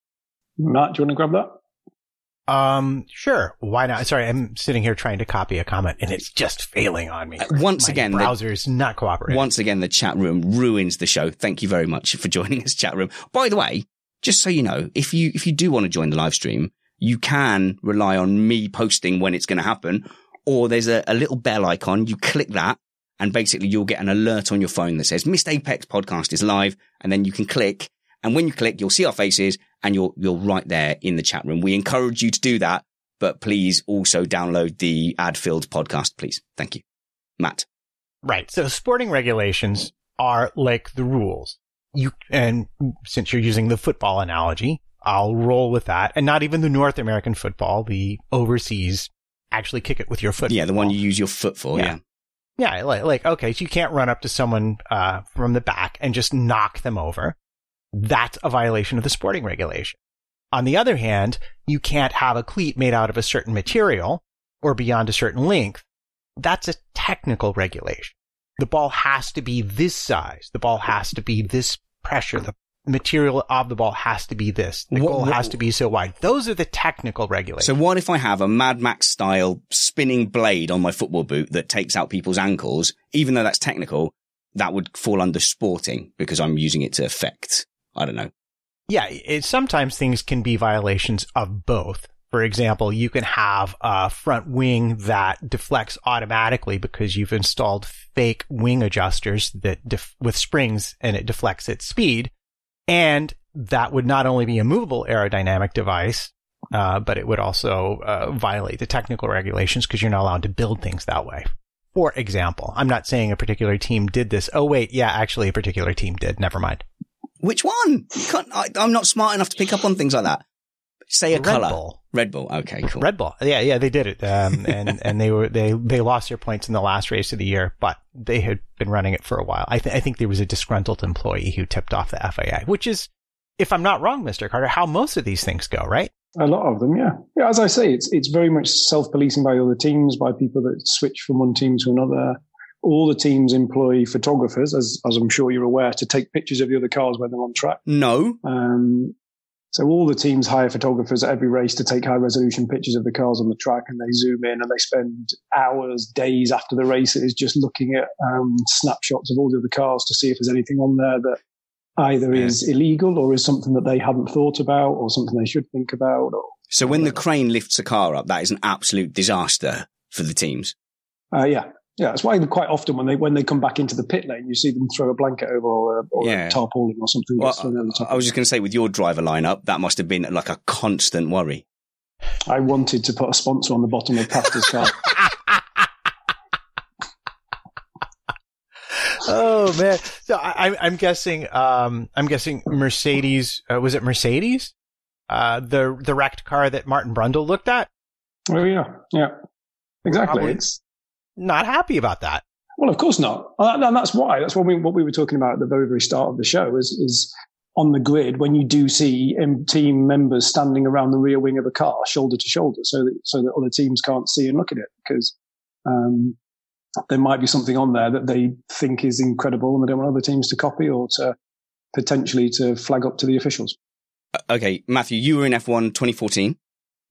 Matt, do you want to grab that? Um, sure. Why not? Sorry, I'm sitting here trying to copy a comment and it's just failing on me. Uh, once My again, browser's the, not cooperating. Once again, the chat room ruins the show. Thank you very much for joining us, chat room. By the way, just so you know, if you if you do want to join the live stream, you can rely on me posting when it's going to happen, or there's a, a little bell icon. You click that, and basically you'll get an alert on your phone that says Missed Apex Podcast is live. And then you can click. And when you click, you'll see our faces and you're, you're right there in the chat room. We encourage you to do that, but please also download the ad-filled podcast, please. Thank you. Matt. Right. So sporting regulations are like the rules. You, and since you're using the football analogy, I'll roll with that. And not even the North American football, the overseas actually kick it with your foot. Yeah. The one you use your foot for. Yeah. yeah. Yeah, like, like, okay, so you can't run up to someone uh from the back and just knock them over. That's a violation of the sporting regulation. On the other hand, you can't have a cleat made out of a certain material or beyond a certain length. That's a technical regulation. The ball has to be this size. The ball has to be this pressure. The material of the ball has to be this. The what, goal what, has to be so wide. Those are the technical regulations. So what if I have a Mad Max style spinning blade on my football boot that takes out people's ankles, even though that's technical, that would fall under sporting because I'm using it to affect, I don't know. Yeah, it, sometimes things can be violations of both. For example, you can have a front wing that deflects automatically because you've installed fake wing adjusters that def- with springs, and it deflects at speed. And that would not only be a movable aerodynamic device, uh, but it would also uh, violate the technical regulations because you're not allowed to build things that way. For example, I'm not saying a particular team did this. Oh, wait. Yeah, actually, a particular team did. Never mind. Which one? Can't, I, I'm not smart enough to pick up on things like that. Say a Red color. Bull. Red Bull. Okay, cool. Red Bull. Yeah, yeah, they did it. Um, and, and they were, they, they lost their points in the last race of the year, but they had been running it for a while. I think, I think there was a disgruntled employee who tipped off the F I A, which is, if I'm not wrong, Mister Carter, how most of these things go, right? A lot of them. Yeah. Yeah. As I say, it's, it's very much self-policing by other teams, by people that switch from one team to another. All the teams employ photographers, as, as I'm sure you're aware, to take pictures of the other cars when they're on track. No. Um, So all the teams hire photographers at every race to take high-resolution pictures of the cars on the track, and they zoom in and they spend hours, days after the races just looking at um, snapshots of all the other cars to see if there's anything on there that either yeah. is illegal or is something that they haven't thought about or something they should think about. Or, so when the crane lifts a car up, that is an absolute disaster for the teams. Uh, yeah. Yeah, that's why quite often when they when they come back into the pit lane, you see them throw a blanket over or, or yeah. a tarpaulin or something. Well, I was just going to say, with your driver lineup, that must have been like a constant worry. I wanted to put a sponsor on the bottom of Pastor's car. Oh man! So I, I'm guessing, um, I'm guessing Mercedes. Uh, was it Mercedes? Uh, the the wrecked car that Martin Brundle looked at. Oh yeah, yeah, exactly. It's not happy about that. Well, of course not. And that's why, that's what we, what we were talking about at the very, very start of the show is, is on the grid, when you do see team members standing around the rear wing of a car, shoulder to shoulder, so that, so that other teams can't see and look at it, because um, there might be something on there that they think is incredible and they don't want other teams to copy or to potentially to flag up to the officials. Okay, Matthew, you were in F one twenty fourteen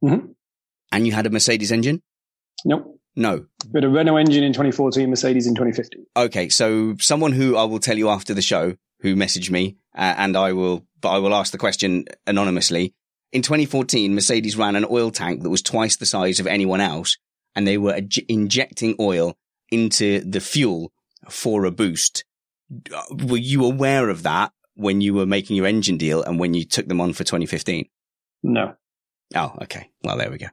mm-hmm. and you had a Mercedes engine? Nope. No. But a Renault engine in twenty fourteen, Mercedes in twenty fifteen. Okay, so someone who I will tell you after the show, who messaged me, uh, and I will, but I will ask the question anonymously. In twenty fourteen, Mercedes ran an oil tank that was twice the size of anyone else, and they were ad- injecting oil into the fuel for a boost. Were you aware of that when you were making your engine deal and when you took them on for twenty fifteen? No. Oh, okay. Well, there we go.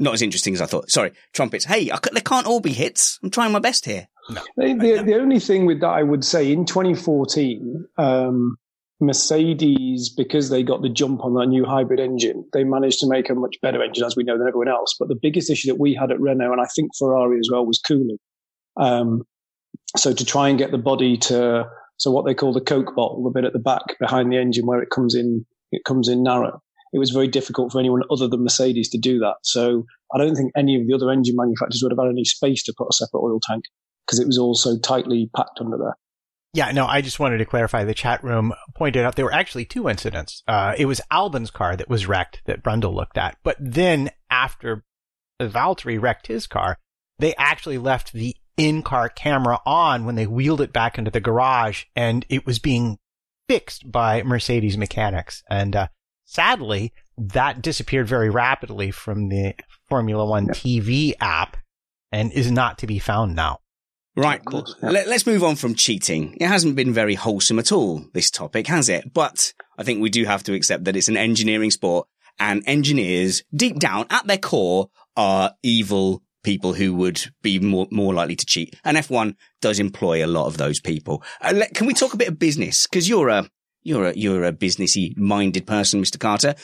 Not as interesting as I thought. Sorry, Trumpets. Hey, I, they can't all be hits. I'm trying my best here. No. The, the, the only thing with that I would say, in twenty fourteen, um, Mercedes, because they got the jump on that new hybrid engine, they managed to make a much better engine, as we know, than everyone else. But the biggest issue that we had at Renault, and I think Ferrari as well, was cooling. Um, so to try and get the body to, so what they call the Coke bottle, the bit at the back behind the engine where it comes in, it comes in narrow. It was very difficult for anyone other than Mercedes to do that. So I don't think any of the other engine manufacturers would have had any space to put a separate oil tank because it was all so tightly packed under there. Yeah, no, I just wanted to clarify. The chat room pointed out there were actually two incidents. Uh, it was Albon's car that was wrecked that Brundle looked at. But then after Valtteri wrecked his car, they actually left the in-car camera on when they wheeled it back into the garage, and it was being fixed by Mercedes mechanics. And, uh, sadly, that disappeared very rapidly from the Formula One yeah. T V app and is not to be found now. Right. Course, yeah. Let's move on from cheating. It hasn't been very wholesome at all, this topic, has it? But I think we do have to accept that it's an engineering sport, and engineers, deep down, at their core, are evil people who would be more, more likely to cheat. And F one does employ a lot of those people. Uh, let, can we talk a bit of business? Because you're a... You're a, you're a businessy minded person, Mister Carter.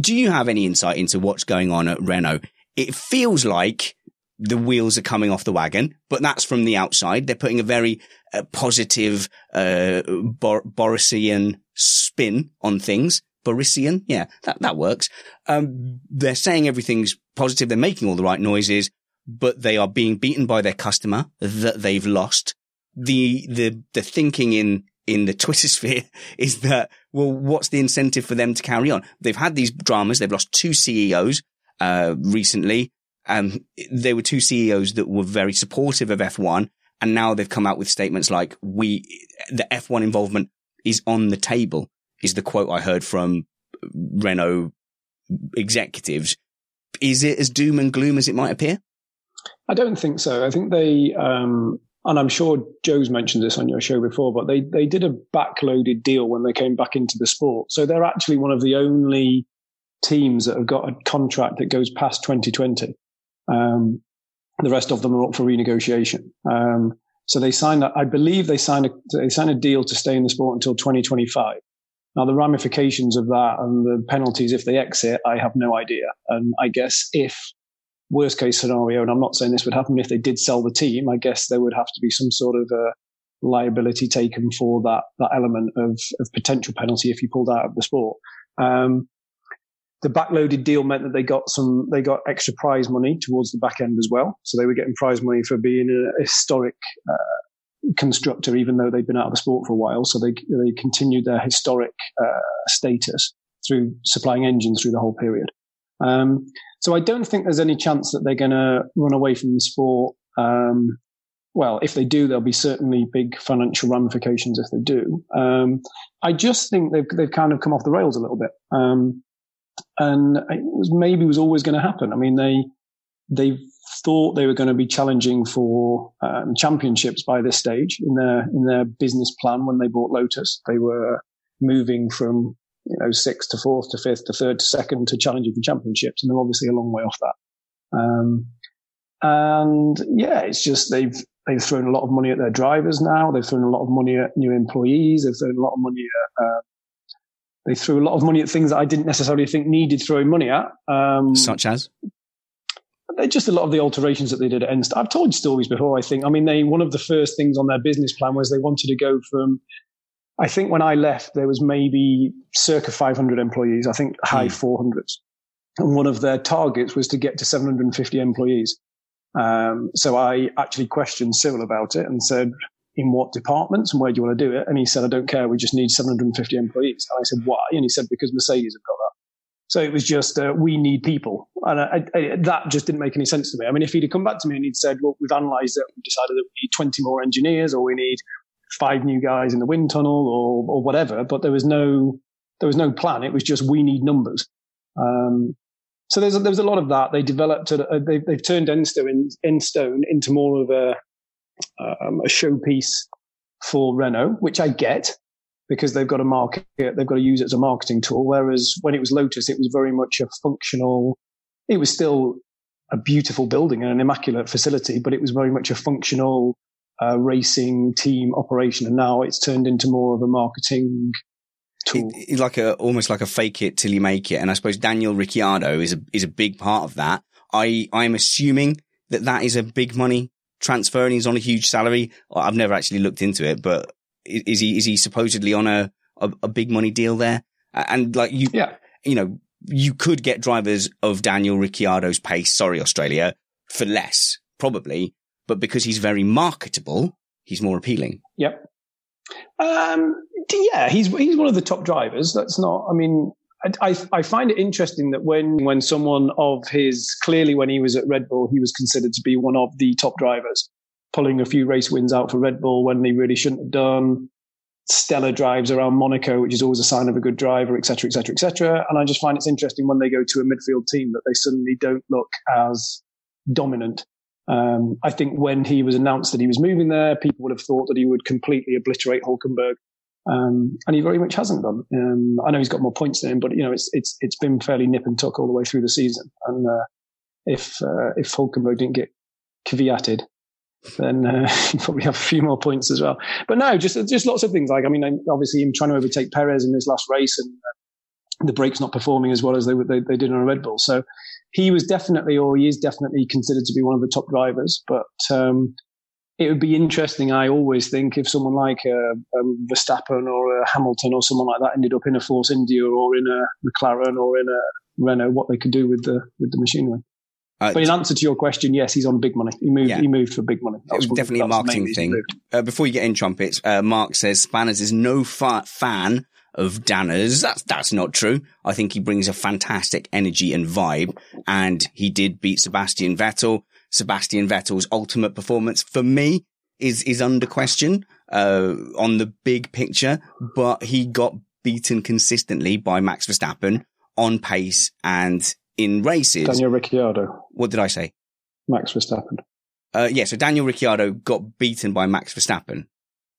Do you have any insight into what's going on at Renault? It feels like the wheels are coming off the wagon, but that's from the outside. They're putting a very uh, positive, uh, Bor- Borisian spin on things. Borisian. Yeah, that, that works. Um, they're saying everything's positive. They're making all the right noises, but they are being beaten by their customer that they've lost. The, the, the thinking in, in the Twitter sphere is that, well, what's the incentive for them to carry on? They've had these dramas. They've lost two C E Os uh recently. Um, there were two C E Os that were very supportive of F one And now they've come out with statements like, we, the F one involvement is on the table, is the quote I heard from Renault executives. Is it as doom and gloom as it might appear? I don't think so. I think they, um, and I'm sure Joe's mentioned this on your show before, but they, they did a backloaded deal when they came back into the sport. So they're actually one of the only teams that have got a contract that goes past twenty twenty. Um, the rest of them are up for renegotiation. Um, so they signed, I believe they signed, a, they signed a deal to stay in the sport until twenty twenty-five. Now, the ramifications of that and the penalties if they exit, I have no idea. And I guess if worst case scenario, and I'm not saying this would happen, if they did sell the team, I guess there would have to be some sort of a liability taken for that, that element of, of potential penalty if you pulled out of the sport. Um, The backloaded deal meant that they got some, they got extra prize money towards the back end as well. So they were getting prize money for being a historic uh, constructor, even though they'd been out of the sport for a while. So they they continued their historic uh, status through supplying engines through the whole period. Um, so I don't think there's any chance that they're going to run away from the sport. Um, well, if they do, there'll be certainly big financial ramifications if they do. Um, I just think they've they've kind of come off the rails a little bit. Um, And it was maybe was always going to happen. I mean, they they thought they were going to be challenging for um, championships by this stage in their in their business plan when they bought Lotus. They were moving from you know sixth to fourth to fifth to third to second to challenging for championships, and they're obviously a long way off that. Um, and yeah, it's just they've they've thrown a lot of money at their drivers now. They've thrown a lot of money at new employees. They've thrown a lot of money at uh, They threw a lot of money at things that I didn't necessarily think needed throwing money at. Um, Such as? Just a lot of the alterations that they did at Enstone. I've told stories before, I think. I mean, they one of the first things on their business plan was they wanted to go from, I think when I left, there was maybe circa five hundred employees, I think high mm. four hundreds. And one of their targets was to get to seven hundred fifty employees. Um, so I actually questioned Cyril about it and said, in what departments and where do you want to do it? And he said, I don't care. We just need seven hundred fifty employees. And I said, why? And he said, because Mercedes have got that. So it was just, uh, we need people. And I, I, that just didn't make any sense to me. I mean, if he'd have come back to me and he'd said, well, we've analysed it. We've decided that we need twenty more engineers or we need five new guys in the wind tunnel or, or whatever. But there was no, there was no plan. It was just, we need numbers. Um, so there's, there's a lot of that. They developed, a, a, they've, they've turned Enstone, Enstone into more of a, Um, a showpiece for Renault, which I get because they've got a market, they've got to use it as a marketing tool. Whereas when it was Lotus, it was very much a functional, it was still a beautiful building and an immaculate facility, but it was very much a functional uh, racing team operation. And now it's turned into more of a marketing tool. It, it's like a, almost like a fake it till you make it. And I suppose Daniel Ricciardo is a, is a big part of that. I, I'm assuming that that is a big money transfer and he's on a huge salary. I've never actually looked into it, but is he is he supposedly on a, a, a big money deal there? And like you, yeah. you know, you could get drivers of Daniel Ricciardo's pace, sorry Australia, for less probably, but because he's very marketable, he's more appealing. Yep. Um. Yeah, he's he's one of the top drivers. That's not. I mean, I I find it interesting that when, when someone of his, clearly when he was at Red Bull, he was considered to be one of the top drivers, pulling a few race wins out for Red Bull when they really shouldn't have done, stellar drives around Monaco, which is always a sign of a good driver, et cetera, et cetera, et cetera. And I just find it's interesting when they go to a midfield team that they suddenly don't look as dominant. Um, I think when he was announced that he was moving there, people would have thought that he would completely obliterate Hulkenberg. Um, and he very much hasn't done. Um, I know he's got more points than him, but you know it's it's it's been fairly nip and tuck all the way through the season. And uh, if uh, if Hulkenberg didn't get caveated, then uh, he'd probably have a few more points as well. But no, just just lots of things. Like I mean, obviously him trying to overtake Perez in his last race, and uh, the brakes not performing as well as they they, they did on a Red Bull. So he was definitely, or he is definitely considered to be one of the top drivers, but. Um, It would be interesting, I always think, if someone like a, a Verstappen or a Hamilton or someone like that ended up in a Force India or in a McLaren or in a Renault, what they could do with the with the machinery. Uh, but in answer to your question, yes, he's on big money. He moved yeah. He moved for big money. That it was, was definitely a marketing thing. Uh, before you get in, Trumpets, uh, Mark says Spanners is no fa- fan of Danners. That's, that's not true. I think he brings a fantastic energy and vibe, and he did beat Sebastian Vettel. Sebastian Vettel's ultimate performance for me is is under question uh, on the big picture, but he got beaten consistently by Max Verstappen on pace and in races. Daniel Ricciardo. What did I say? Max Verstappen. Uh, yeah, so Daniel Ricciardo got beaten by Max Verstappen.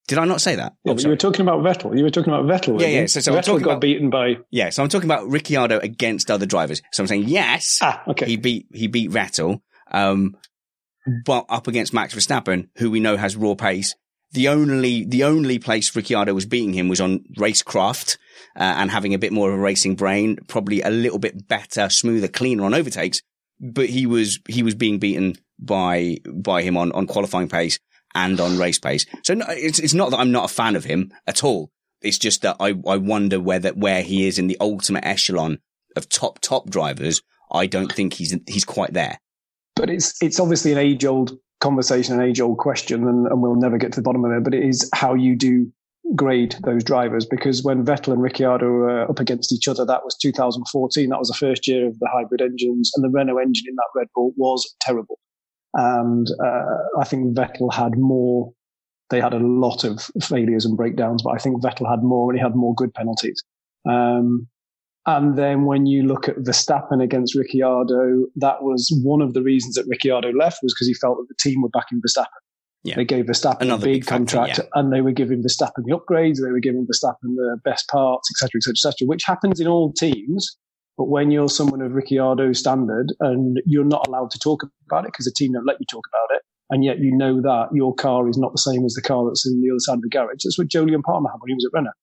Did I not say that? Yeah, oh, but you were talking about Vettel. You were talking about Vettel. Yeah, yeah. So, so Vettel I'm talking got about, beaten by... Yeah, so I'm talking about Ricciardo against other drivers. So I'm saying, yes, ah, okay. he beat he beat Vettel, um, but up against Max Verstappen, who we know has raw pace. The only the only place Ricciardo was beating him was on racecraft uh, and having a bit more of a racing brain, probably a little bit better, smoother, cleaner on overtakes. But he was he was being beaten by by him on, on qualifying pace and on race pace. So no, it's it's not that I'm not a fan of him at all. It's just that I, I wonder whether where he is in the ultimate echelon of top, top drivers. I don't think he's he's quite there. But it's it's obviously an age-old conversation, an age-old question, and, and we'll never get to the bottom of it. But it is how you do grade those drivers, because when Vettel and Ricciardo were up against each other, that was two thousand fourteen. That was the first year of the hybrid engines, and the Renault engine in that Red Bull was terrible. And uh, I think Vettel had more, they had a lot of failures and breakdowns, but I think Vettel had more and he had more good penalties. Um, and then when you look at Verstappen against Ricciardo, that was one of the reasons that Ricciardo left, was because he felt that the team were backing Verstappen. Yeah. They gave Verstappen Another a big, big contract factor, yeah. and they were giving Verstappen the upgrades, they were giving Verstappen the best parts, et cetera, et cetera, et cetera, which happens in all teams. But when you're someone of Ricciardo's standard and you're not allowed to talk about it because the team don't let you talk about it, and yet you know that your car is not the same as the car that's in the other side of the garage. That's what Jolyon Palmer had when he was at Renault.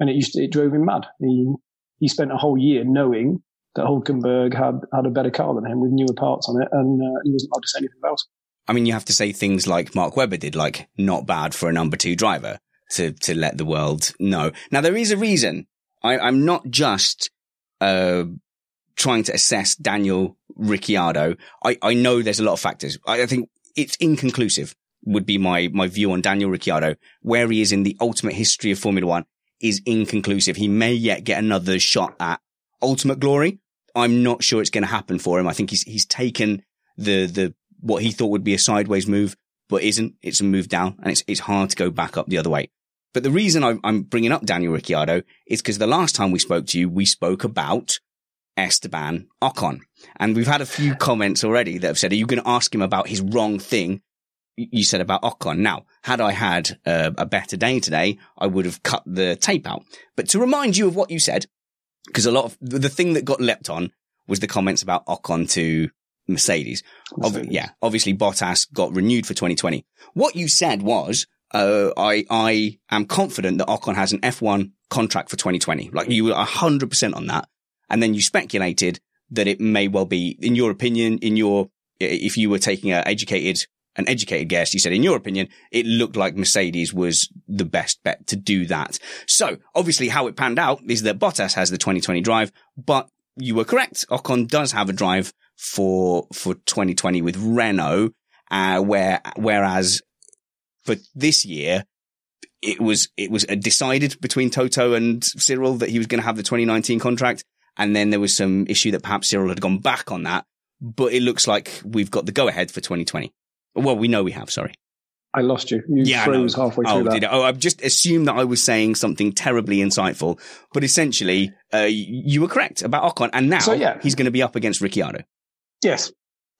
And it used to, it drove him mad. He, he spent a whole year knowing that Hulkenberg had, had a better car than him with newer parts on it, and uh, he wasn't allowed to say anything about it. I mean, you have to say things like Mark Webber did, like, not bad for a number two driver, to, to let the world know. Now, there is a reason. I, I'm not just... Uh, trying to assess Daniel Ricciardo. I, I know there's a lot of factors. I, I think it's inconclusive would be my, my view on Daniel Ricciardo. Where he is in the ultimate history of Formula One is inconclusive. He may yet get another shot at ultimate glory. I'm not sure it's going to happen for him. I think he's, he's taken the, the, what he thought would be a sideways move, but isn't. It's a move down, and it's, it's hard to go back up the other way. But the reason I'm bringing up Daniel Ricciardo is because the last time we spoke to you, we spoke about Esteban Ocon. And we've had a few comments already that have said, are you going to ask him about his wrong thing you said about Ocon? Now, had I had uh, a better day today, I would have cut the tape out. But to remind you of what you said, because a lot of the thing that got leapt on was the comments about Ocon to Mercedes. Mercedes. Ob- yeah, obviously Bottas got renewed for twenty twenty. What you said was... Uh, I, I am confident that Ocon has an F one contract for twenty twenty. Like, you were one hundred percent on that. And then you speculated that it may well be, in your opinion, in your, if you were taking a educated, an educated guess, you said, in your opinion, it looked like Mercedes was the best bet to do that. So obviously how it panned out is that Bottas has the twenty twenty drive, but you were correct. Ocon does have a drive for, for twenty twenty with Renault, uh, where, whereas, But this year, it was it was decided between Toto and Cyril that he was going to have the twenty nineteen contract. And then there was some issue that perhaps Cyril had gone back on that. But it looks like we've got the go-ahead for twenty twenty. Well, we know we have, sorry. I lost you. You yeah, froze halfway through oh, that. Did I? Oh, I just assumed that I was saying something terribly insightful. But essentially, uh, you were correct about Ocon. And now so, yeah. he's going to be up against Ricciardo. Yes.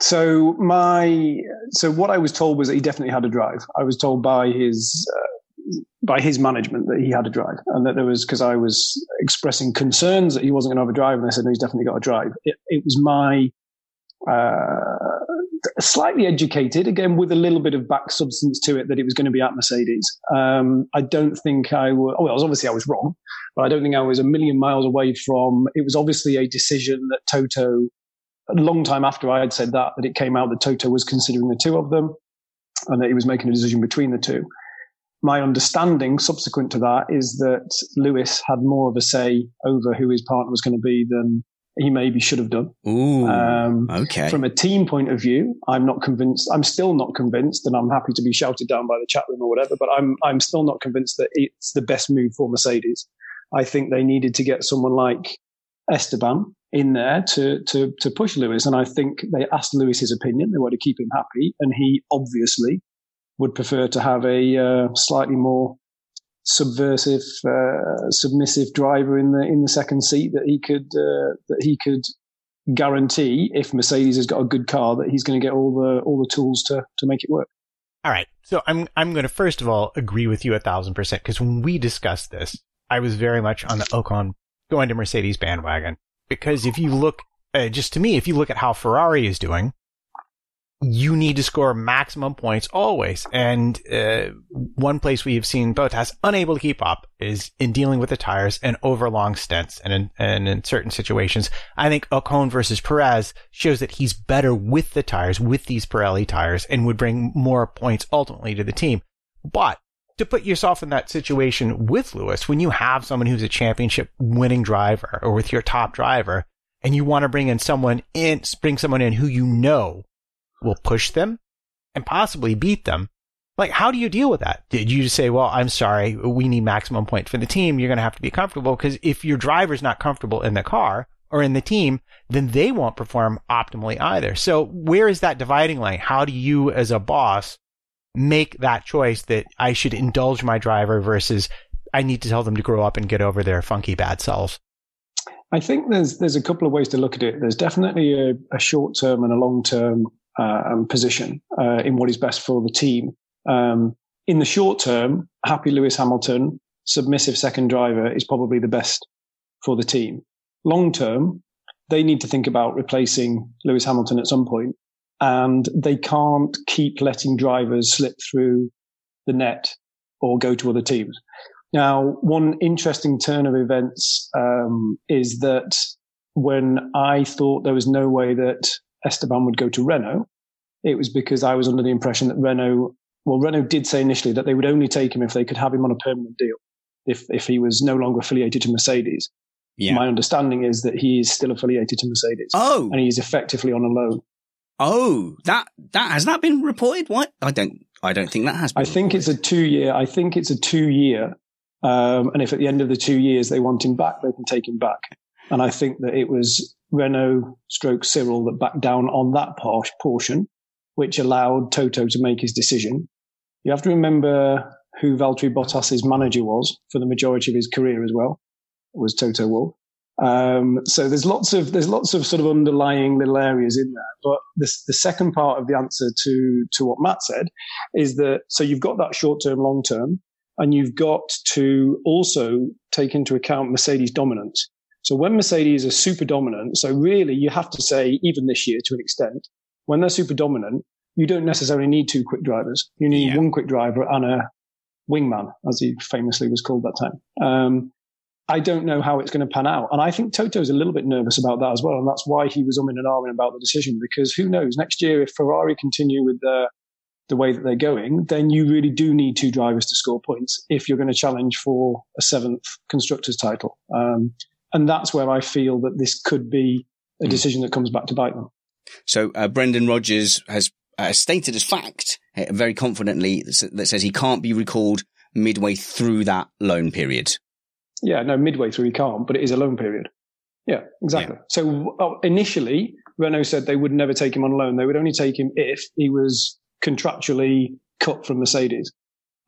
So my, so what I was told was that he definitely had a drive. I was told by his, uh, by his management that he had a drive, and that there was, because I was expressing concerns that he wasn't going to have a drive, and they said, no, he's definitely got a drive. It, it was my, uh, slightly educated, again, with a little bit of back substance to it, that it was going to be at Mercedes. Um, I don't think I was, well, obviously I was wrong, but I don't think I was a million miles away from, it was obviously a decision that Toto, a long time after I had said that, that it came out that Toto was considering the two of them and that he was making a decision between the two. My understanding subsequent to that is that Lewis had more of a say over who his partner was going to be than he maybe should have done. Ooh, um, okay. From a team point of view, I'm not convinced. I'm still not convinced, and I'm happy to be shouted down by the chat room or whatever, but I'm, I'm still not convinced that it's the best move for Mercedes. I think they needed to get someone like Esteban in there to, to, to push Lewis. And I think they asked Lewis his opinion. They wanted to keep him happy. And he obviously would prefer to have a uh, slightly more subversive, uh, submissive driver in the in the second seat that he could uh, that he could guarantee, if Mercedes has got a good car, that he's going to get all the all the tools to to make it work. All right, so I'm I'm going to first of all agree with you a thousand percent because when we discussed this, I was very much on the Ocon going to Mercedes bandwagon because if you look uh, just to me, if you look at how Ferrari is doing, you need to score maximum points always. And uh, one place we have seen Bottas unable to keep up is in dealing with the tires and over long stints. And in, and in certain situations, I think Ocon versus Perez shows that he's better with the tires, with these Pirelli tires, and would bring more points ultimately to the team. But to put yourself in that situation with Lewis, when you have someone who's a championship winning driver or with your top driver, and you want to bring in someone in, bring someone in who you know will push them and possibly beat them. Like, how do you deal with that? Did you just say, well, I'm sorry, we need maximum points for the team. You're going to have to be comfortable because if your driver's not comfortable in the car or in the team, then they won't perform optimally either. So where is that dividing line? How do you as a boss make that choice that I should indulge my driver versus I need to tell them to grow up and get over their funky bad selves? I think there's there's a couple of ways to look at it. There's definitely a, a short-term and a long-term Um, position uh, in what is best for the team. Um, in the short term, happy Lewis Hamilton, submissive second driver, is probably the best for the team. Long term, they need to think about replacing Lewis Hamilton at some point, and they can't keep letting drivers slip through the net or go to other teams. Now, one interesting turn of events um, is that when I thought there was no way that Esteban would go to Renault, it was because I was under the impression that Renault, well, Renault did say initially that they would only take him if they could have him on a permanent deal, if if he was no longer affiliated to Mercedes. Yeah. My understanding is that he is still affiliated to Mercedes. Oh. And he's effectively on a loan. Oh, that that has that been reported? What? I don't I don't think that has been I think reported. it's a two year I think it's a two year. Um, and if at the end of the two years they want him back, they can take him back. And I think that it was Renault stroke Cyril that backed down on that portion, which allowed Toto to make his decision. You have to remember who Valtteri Bottas's manager was for the majority of his career as well. It was Toto Wolff. Um, so there's lots of there's lots of sort of underlying little areas in there. But this, the second part of the answer to to what Matt said is that so you've got that short term, long term, and you've got to also take into account Mercedes dominance. So when Mercedes are super dominant, so really you have to say, even this year to an extent, when they're super dominant, you don't necessarily need two quick drivers. You need yeah. one quick driver and a wingman, as he famously was called that time. Um, I don't know how it's going to pan out. And I think Toto's a little bit nervous about that as well. And that's why he was umming and ahhing about the decision, because who knows, next year, if Ferrari continue with the, the way that they're going, then you really do need two drivers to score points if you're going to challenge for a seventh constructors title. Um, And that's where I feel that this could be a decision that comes back to bite them. So uh, Brendan Rodgers has uh, stated as fact uh, very confidently that says he can't be recalled midway through that loan period. Yeah, no, midway through he can't, but it is a loan period. Yeah, exactly. Yeah. So uh, initially, Renault said they would never take him on loan. They would only take him if he was contractually cut from Mercedes.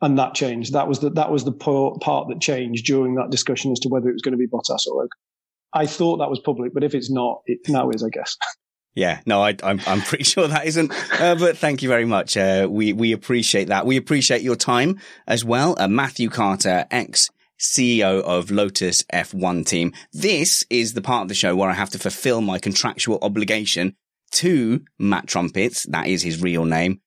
And that changed. That was the, that was the part that changed during that discussion as to whether it was going to be Bottas or Ocon. I thought that was public, but if it's not, it now is, I guess. Yeah, no, I, I'm I'm pretty sure that isn't. Uh, but thank you very much. Uh, we we appreciate that. We appreciate your time as well. Uh, Matthew Carter, ex-C E O of Lotus F one team. This is the part of the show where I have to fulfil my contractual obligation to Matt Trumpets. That is his real name.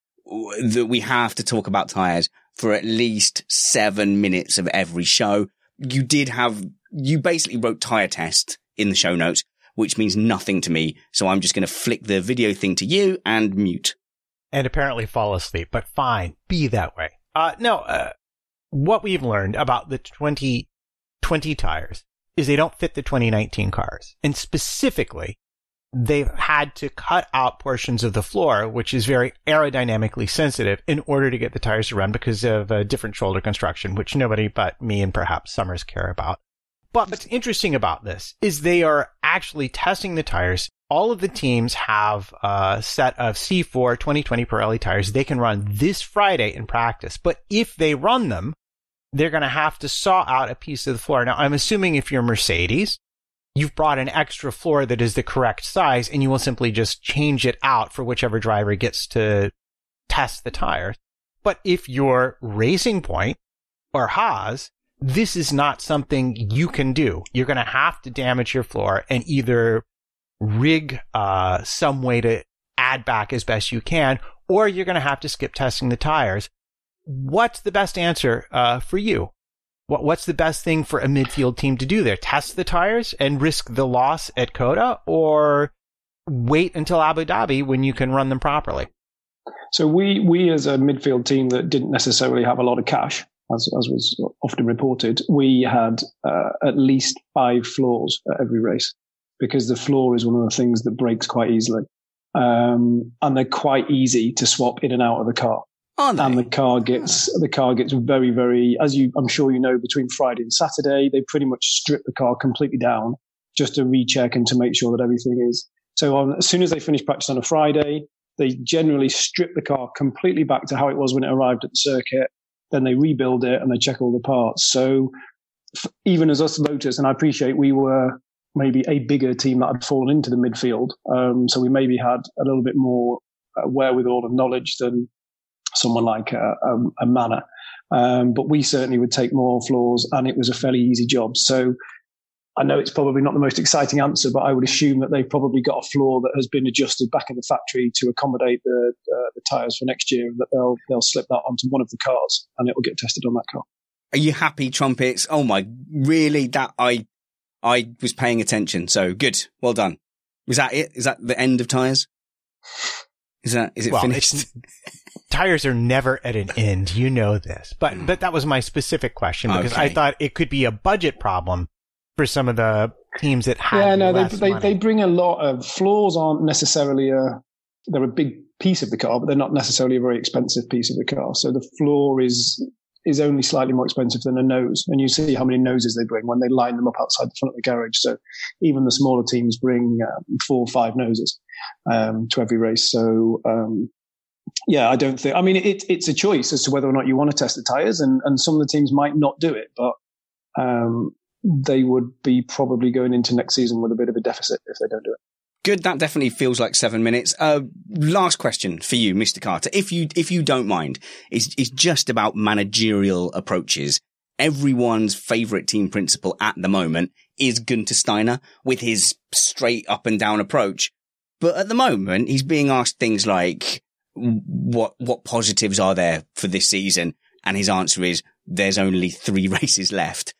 That we have to talk about tyres for at least seven minutes of every show. You did have, you basically wrote tyre test in the show notes, which means nothing to me. So I'm just going to flick the video thing to you and mute. And apparently fall asleep, but fine, be that way. Uh, no, uh, what we've learned about the twenty twenty tyres is they don't fit the twenty nineteen cars. And specifically, they've had to cut out portions of the floor, which is very aerodynamically sensitive, in order to get the tires to run because of a different shoulder construction, which nobody but me and perhaps Summers care about. But what's interesting about this is they are actually testing the tires all of the teams have a set of C four twenty twenty Pirelli tires they can run this Friday in practice. But if they run them, they're going to have to saw out a piece of the floor. Now, I'm assuming if you're Mercedes, you've brought an extra floor that is the correct size, and you will simply just change it out for whichever driver gets to test the tire. But if you're Racing Point or Haas, this is not something you can do. You're going to have to damage your floor and either rig uh, some way to add back as best you can, or you're going to have to skip testing the tires. What's the best answer uh, for you? What What's the best thing for a midfield team to do there? Test the tires and risk the loss at COTA, or wait until Abu Dhabi when you can run them properly? So we, we as a midfield team that didn't necessarily have a lot of cash, as, as was often reported, we had uh, at least five floors at every race, because the floor is one of the things that breaks quite easily. Um, and they're quite easy to swap in and out of the car. Aren't they? And the car gets, the car gets very, very, as you, I'm sure you know, between Friday and Saturday, they pretty much strip the car completely down just to recheck and to make sure that everything is. So on, as soon as they finish practice on a Friday, they generally strip the car completely back to how it was when it arrived at the circuit. Then they rebuild it and they check all the parts. So even as us Lotus, and I appreciate we were maybe a bigger team that had fallen into the midfield. Um, so we maybe had a little bit more uh, wherewithal and knowledge than someone like a, a, a Manor. Um, but we certainly would take more floors, and it was a fairly easy job. So I know it's probably not the most exciting answer, but I would assume that they've probably got a floor that has been adjusted back in the factory to accommodate the uh, the tyres for next year, and that they'll they'll slip that onto one of the cars and it will get tested on that car. Are you happy, Trumpets? Oh my, really? That I I was paying attention. So good, well done. Was that it? Is that the end of tyres? Is that is it well, finished? Tires are never at an end, you know this. But but that was my specific question, because okay. I thought it could be a budget problem for some of the teams that have yeah, no, less they, they, money. They bring a lot of floors. Aren't necessarily a they're a big piece of the car, but they're not necessarily a very expensive piece of the car. So the floor is is only slightly more expensive than a nose, and you see how many noses they bring when they line them up outside the front of the garage. So even the smaller teams bring um, four or five noses um, to every race. So um, yeah, I don't think. I mean, it, it's a choice as to whether or not you want to test the tires, and and some of the teams might not do it, but. Um, they would be probably going into next season with a bit of a deficit if they don't do it. Good. That definitely feels like seven minutes. Uh, last question for you, Mister Carter. If you, if you don't mind, it's, it's just about managerial approaches. Everyone's favorite team principal at the moment is Gunther Steiner, with his straight up and down approach. But at the moment, he's being asked things like, what, what positives are there for this season? And his answer is, there's only three races left.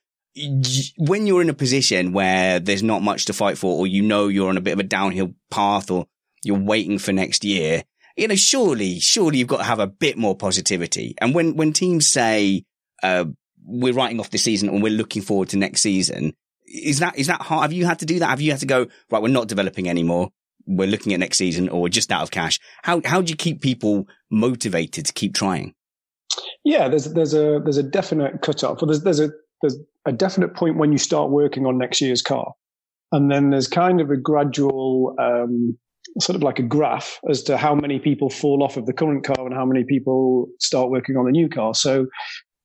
When you're in a position where there's not much to fight for, or you know you're on a bit of a downhill path, or you're waiting for next year, you know, surely, surely you've got to have a bit more positivity. And when, when teams say, uh, we're writing off this season and we're looking forward to next season, is that, is that hard? Have you had to do that? Have you had to go, right, we're not developing anymore, we're looking at next season, or we're just out of cash? How, how do you keep people motivated to keep trying? Yeah, there's, there's a, there's a definite cutoff, or there's, there's a, there's a definite point when you start working on next year's car. And then there's kind of a gradual, um, sort of like a graph as to how many people fall off of the current car and how many people start working on the new car. So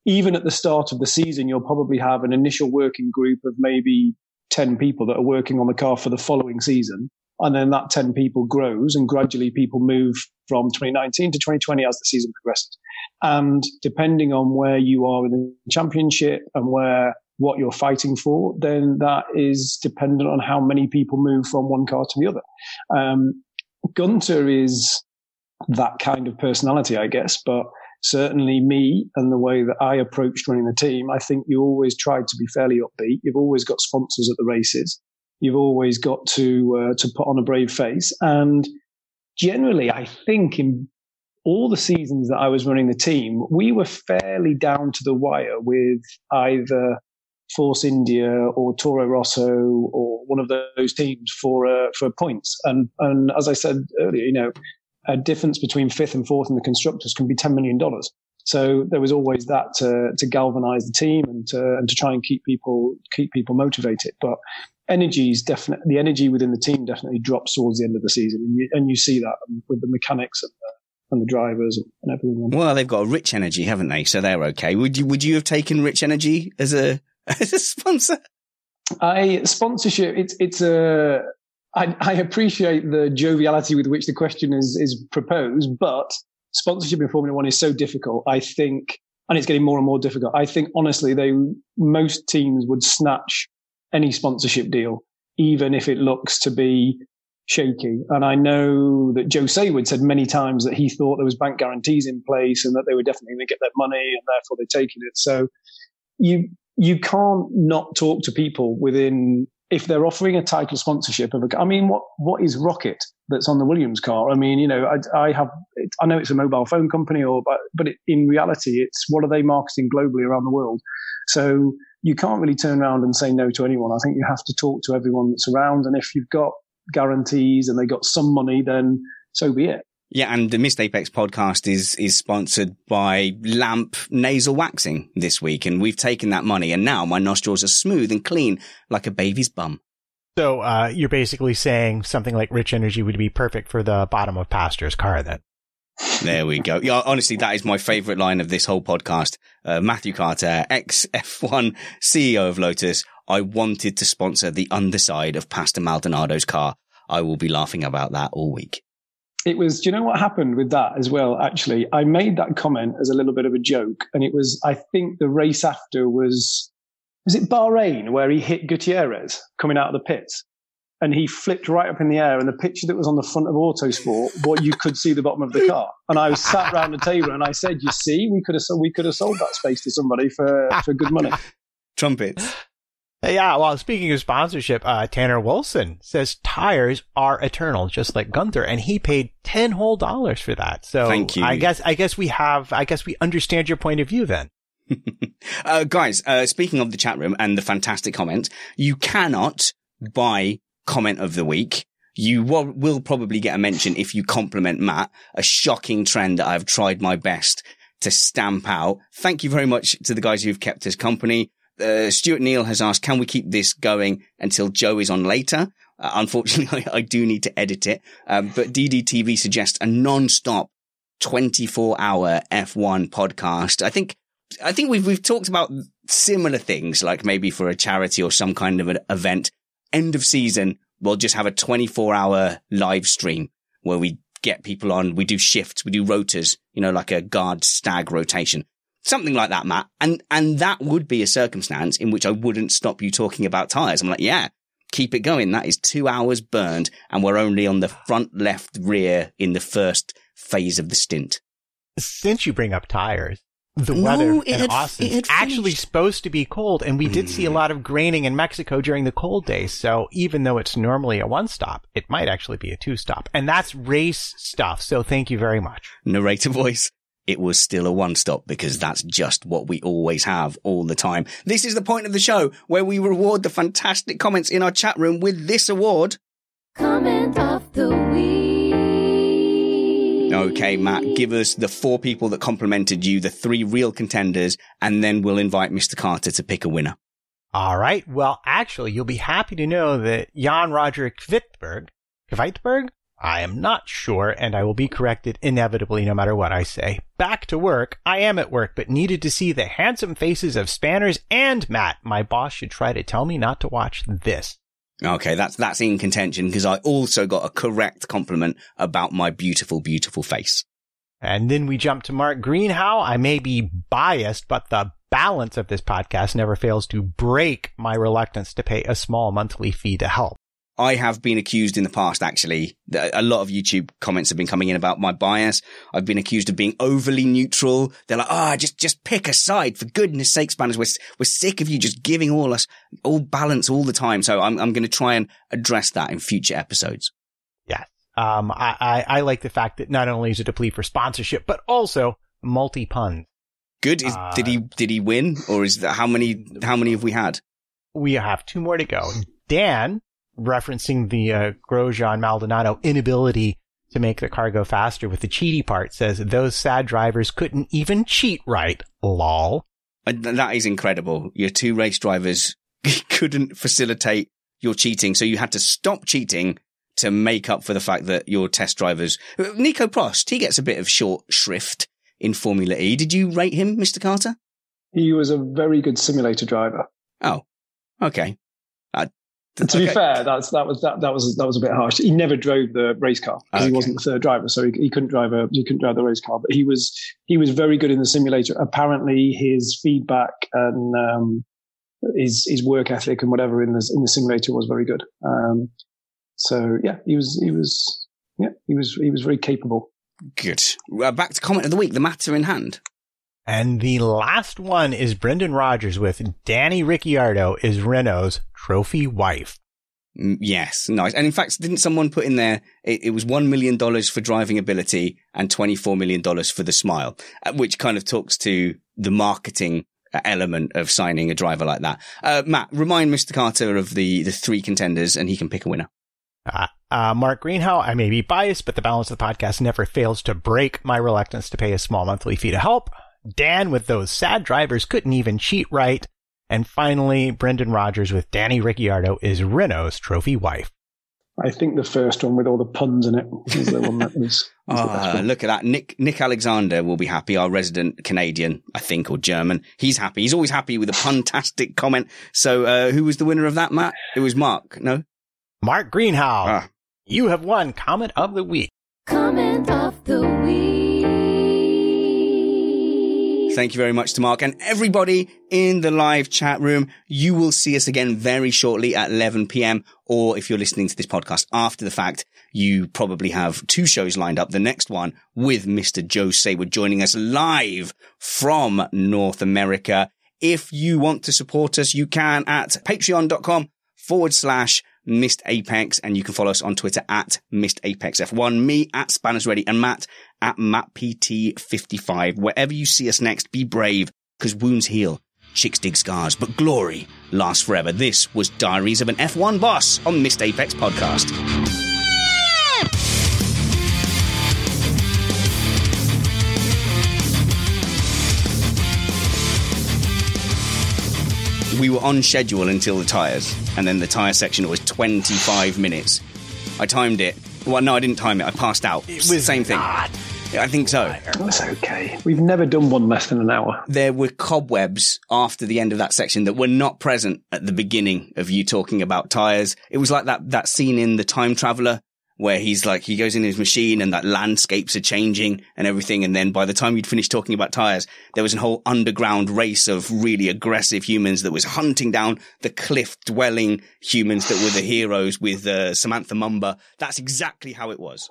even at the start of the season, you'll probably have an initial working group of maybe ten people that are working on the car for the following season. And then that ten people grows, and gradually people move from twenty nineteen to twenty twenty as the season progresses. And depending on where you are in the championship and where what you're fighting for, then that is dependent on how many people move from one car to the other. Um, Gunter is that kind of personality, I guess, but certainly me and the way that I approached running the team, I think you always tried to be fairly upbeat. You've always got sponsors at the races. You've always got to, uh, to put on a brave face. And generally, I think in all the seasons that I was running the team, we were fairly down to the wire with either Force India or Toro Rosso or one of those teams for uh, for points. And and as I said earlier, you know, a difference between fifth and fourth in the constructors can be ten million dollars. So there was always that to, to galvanize the team and to, and to try and keep people keep people motivated. But energy is definitely, the energy within the team definitely drops towards the end of the season. And you, and you see that with the mechanics and the, and the drivers and everyone. Well, they've got a Rich Energy, haven't they? So they're okay. Would you, would you have taken Rich Energy as a, as a sponsor? I sponsorship. It's, it's a, I, I appreciate the joviality with which the question is, is proposed, but sponsorship in Formula One is so difficult. I think, and it's getting more and more difficult. I think honestly, they, most teams would snatch any sponsorship deal, even if it looks to be shaky. And I know that Joe Saywood said many times that he thought there was bank guarantees in place and that they were definitely going to get that money and therefore they're taking it. So you, you can't not talk to people within, if they're offering a title sponsorship of a, I mean, what, what is Rocket that's on the Williams car? I mean, you know, I, I have, I know it's a mobile phone company or, but, but it, in reality, it's what are they marketing globally around the world? So you can't really turn around and say no to anyone. I think you have to talk to everyone that's around. And if you've got guarantees and they got some money, then so be it. Yeah. And the Missed Apex podcast is, is sponsored by Lamp nasal waxing this week. And we've taken that money. And now my nostrils are smooth and clean like a baby's bum. So uh, you're basically saying something like Rich Energy would be perfect for the bottom of Pastor's car then. There we go. Yeah, honestly, that is my favorite line of this whole podcast. Uh, Matthew Carter, ex F one C E O of Lotus. I wanted to sponsor the underside of Pastor Maldonado's car. I will be laughing about that all week. It was, do you know what happened with that as well? Actually, I made that comment as a little bit of a joke. And it was, I think the race after was, was it Bahrain where he hit Gutierrez coming out of the pits? And he flipped right up in the air. And the picture that was on the front of Autosport, what you could see the bottom of the car. And I was sat around the table and I said, "You see, we could have we could have sold that space to somebody for for good money." Trumpets. Yeah. Well, speaking of sponsorship, uh, Tanner Wilson says tires are eternal, just like Gunther, and he paid ten whole dollars for that. So thank you. I guess I guess we have I guess we understand your point of view then. uh, guys, uh, speaking of the chat room and the fantastic comments, you cannot buy comment of the week. You w- will probably get a mention if you compliment Matt, a shocking trend that I've tried my best to stamp out. Thank you very much to the guys who've kept us company. Uh, Stuart Neal has asked, can we keep this going until Joe is on later? Uh, unfortunately, I, I do need to edit it. Um, but D D T V suggests a non-stop twenty-four hour F one podcast. I think I think we've we've talked about similar things, like maybe for a charity or some kind of an event. End of season, we'll just have a twenty-four hour live stream where we get people on, we do shifts, we do rotas, you know, like a guard stag rotation, something like that, Matt. And, and that would be a circumstance in which I wouldn't stop you talking about tires. I'm like, yeah, keep it going. That is two hours burned. And we're only on the front left rear in the first phase of the stint. Since you bring up tires. The no, weather in Austin is actually supposed to be cold, and we did mm. see a lot of graining in Mexico during the cold days. So even though it's normally a one-stop, it might actually be a two-stop. And that's race stuff, so thank you very much. Narrator voice, it was still a one-stop because that's just what we always have all the time. This is the point of the show where we reward the fantastic comments in our chat room with this award. Comment of the week. Okay, Matt, give us the four people that complimented you, the three real contenders, and then we'll invite Mister Carter to pick a winner. All right. Well, actually, you'll be happy to know that Jan Roger Kvitberg, Kvitberg, I am not sure, and I will be corrected inevitably no matter what I say. Back to work. I am at work, but needed to see the handsome faces of Spanners and Matt. My boss should try to tell me not to watch this. Okay, that's that's in contention because I also got a correct compliment about my beautiful, beautiful face. And then we jump to Mark Greenhow. I may be biased, but the balance of this podcast never fails to break my reluctance to pay a small monthly fee to help. I have been accused in the past, actually. A lot of YouTube comments have been coming in about my bias. I've been accused of being overly neutral. They're like, ah, oh, just, just pick a side. For goodness sake, Spanners, we're, we're sick of you just giving all us all balance all the time. So I'm, I'm going to try and address that in future episodes. Yeah. Um, I, I, I like the fact that not only is it a plea for sponsorship, but also multi puns. Good. Is, uh, did he, did he win? Or is that how many, how many have we had? We have two more to go. Dan. Referencing the uh, Grosjean Maldonado inability to make the car go faster with the cheaty part, says those sad drivers couldn't even cheat right. Lol. And that is incredible. Your two race drivers couldn't facilitate you're cheating. So you had to stop cheating to make up for the fact that your test drivers... Nico Prost, he gets a bit of short shrift in Formula E. Did you rate him, Mister Carter? He was a very good simulator driver. Oh, okay. Uh, th- to okay. be fair, that's, that was that, that was that was a bit harsh. He never drove the race car because okay. he wasn't the third driver, so he, he couldn't drive a he couldn't drive the race car. But he was he was very good in the simulator. Apparently, his feedback and um, his his work ethic and whatever in the in the simulator was very good. Um, So yeah, he was, he was, yeah, he was, he was very capable. Good. Uh, back to comment of the week, the matter in hand. And the last one is Brendan Rodgers with Danny Ricciardo is Renault's trophy wife. Yes. Nice. And in fact, didn't someone put in there, it, it was one million dollars for driving ability and twenty-four million dollars for the smile, which kind of talks to the marketing element of signing a driver like that. Uh, Matt, remind Mister Carter of the, the three contenders and he can pick a winner. Uh, uh, Mark Greenhow, I may be biased, but the balance of the podcast never fails to break my reluctance to pay a small monthly fee to help. Dan with those sad drivers couldn't even cheat right. And finally, Brendan Rodgers with Danny Ricciardo is Renault's trophy wife. I think the first one with all the puns in it is the one that was. Oh, look at that. Nick Nick Alexander will be happy, our resident Canadian, I think, or German. He's happy. He's always happy with a puntastic comment. So uh, who was the winner of that, Matt? It was Mark, no? Mark Greenhow, ah. you have won Comment of the Week. Comment of the Week. Thank you very much to Mark and everybody in the live chat room. You will see us again very shortly at eleven p.m. Or if you're listening to this podcast after the fact, you probably have two shows lined up. The next one with Mister Joe Saywood joining us live from North America. If you want to support us, you can at patreon.com forward slash Missed Apex, and you can follow us on Twitter at Missed Apex F one, me at Spanners Ready, and Matt at Matt P T fifty-five. Wherever you see us next, be brave, because wounds heal, chicks dig scars, but glory lasts forever. This was Diaries of an F one Boss on Missed Apex Podcast. We were on schedule until the tyres, and then the tyre section was twenty-five minutes. I timed it. Well, no, I didn't time it. I passed out. It was the same thing. Yeah, I think so. That's okay. We've never done one less than an hour. There were cobwebs after the end of that section that were not present at the beginning of you talking about tyres. It was like that, that scene in The Time Traveller where he's like, he goes in his machine and that landscapes are changing and everything. And then by the time you'd finished talking about tires, there was a whole underground race of really aggressive humans that was hunting down the cliff dwelling humans that were the heroes with uh, Samantha Mumba. That's exactly how it was.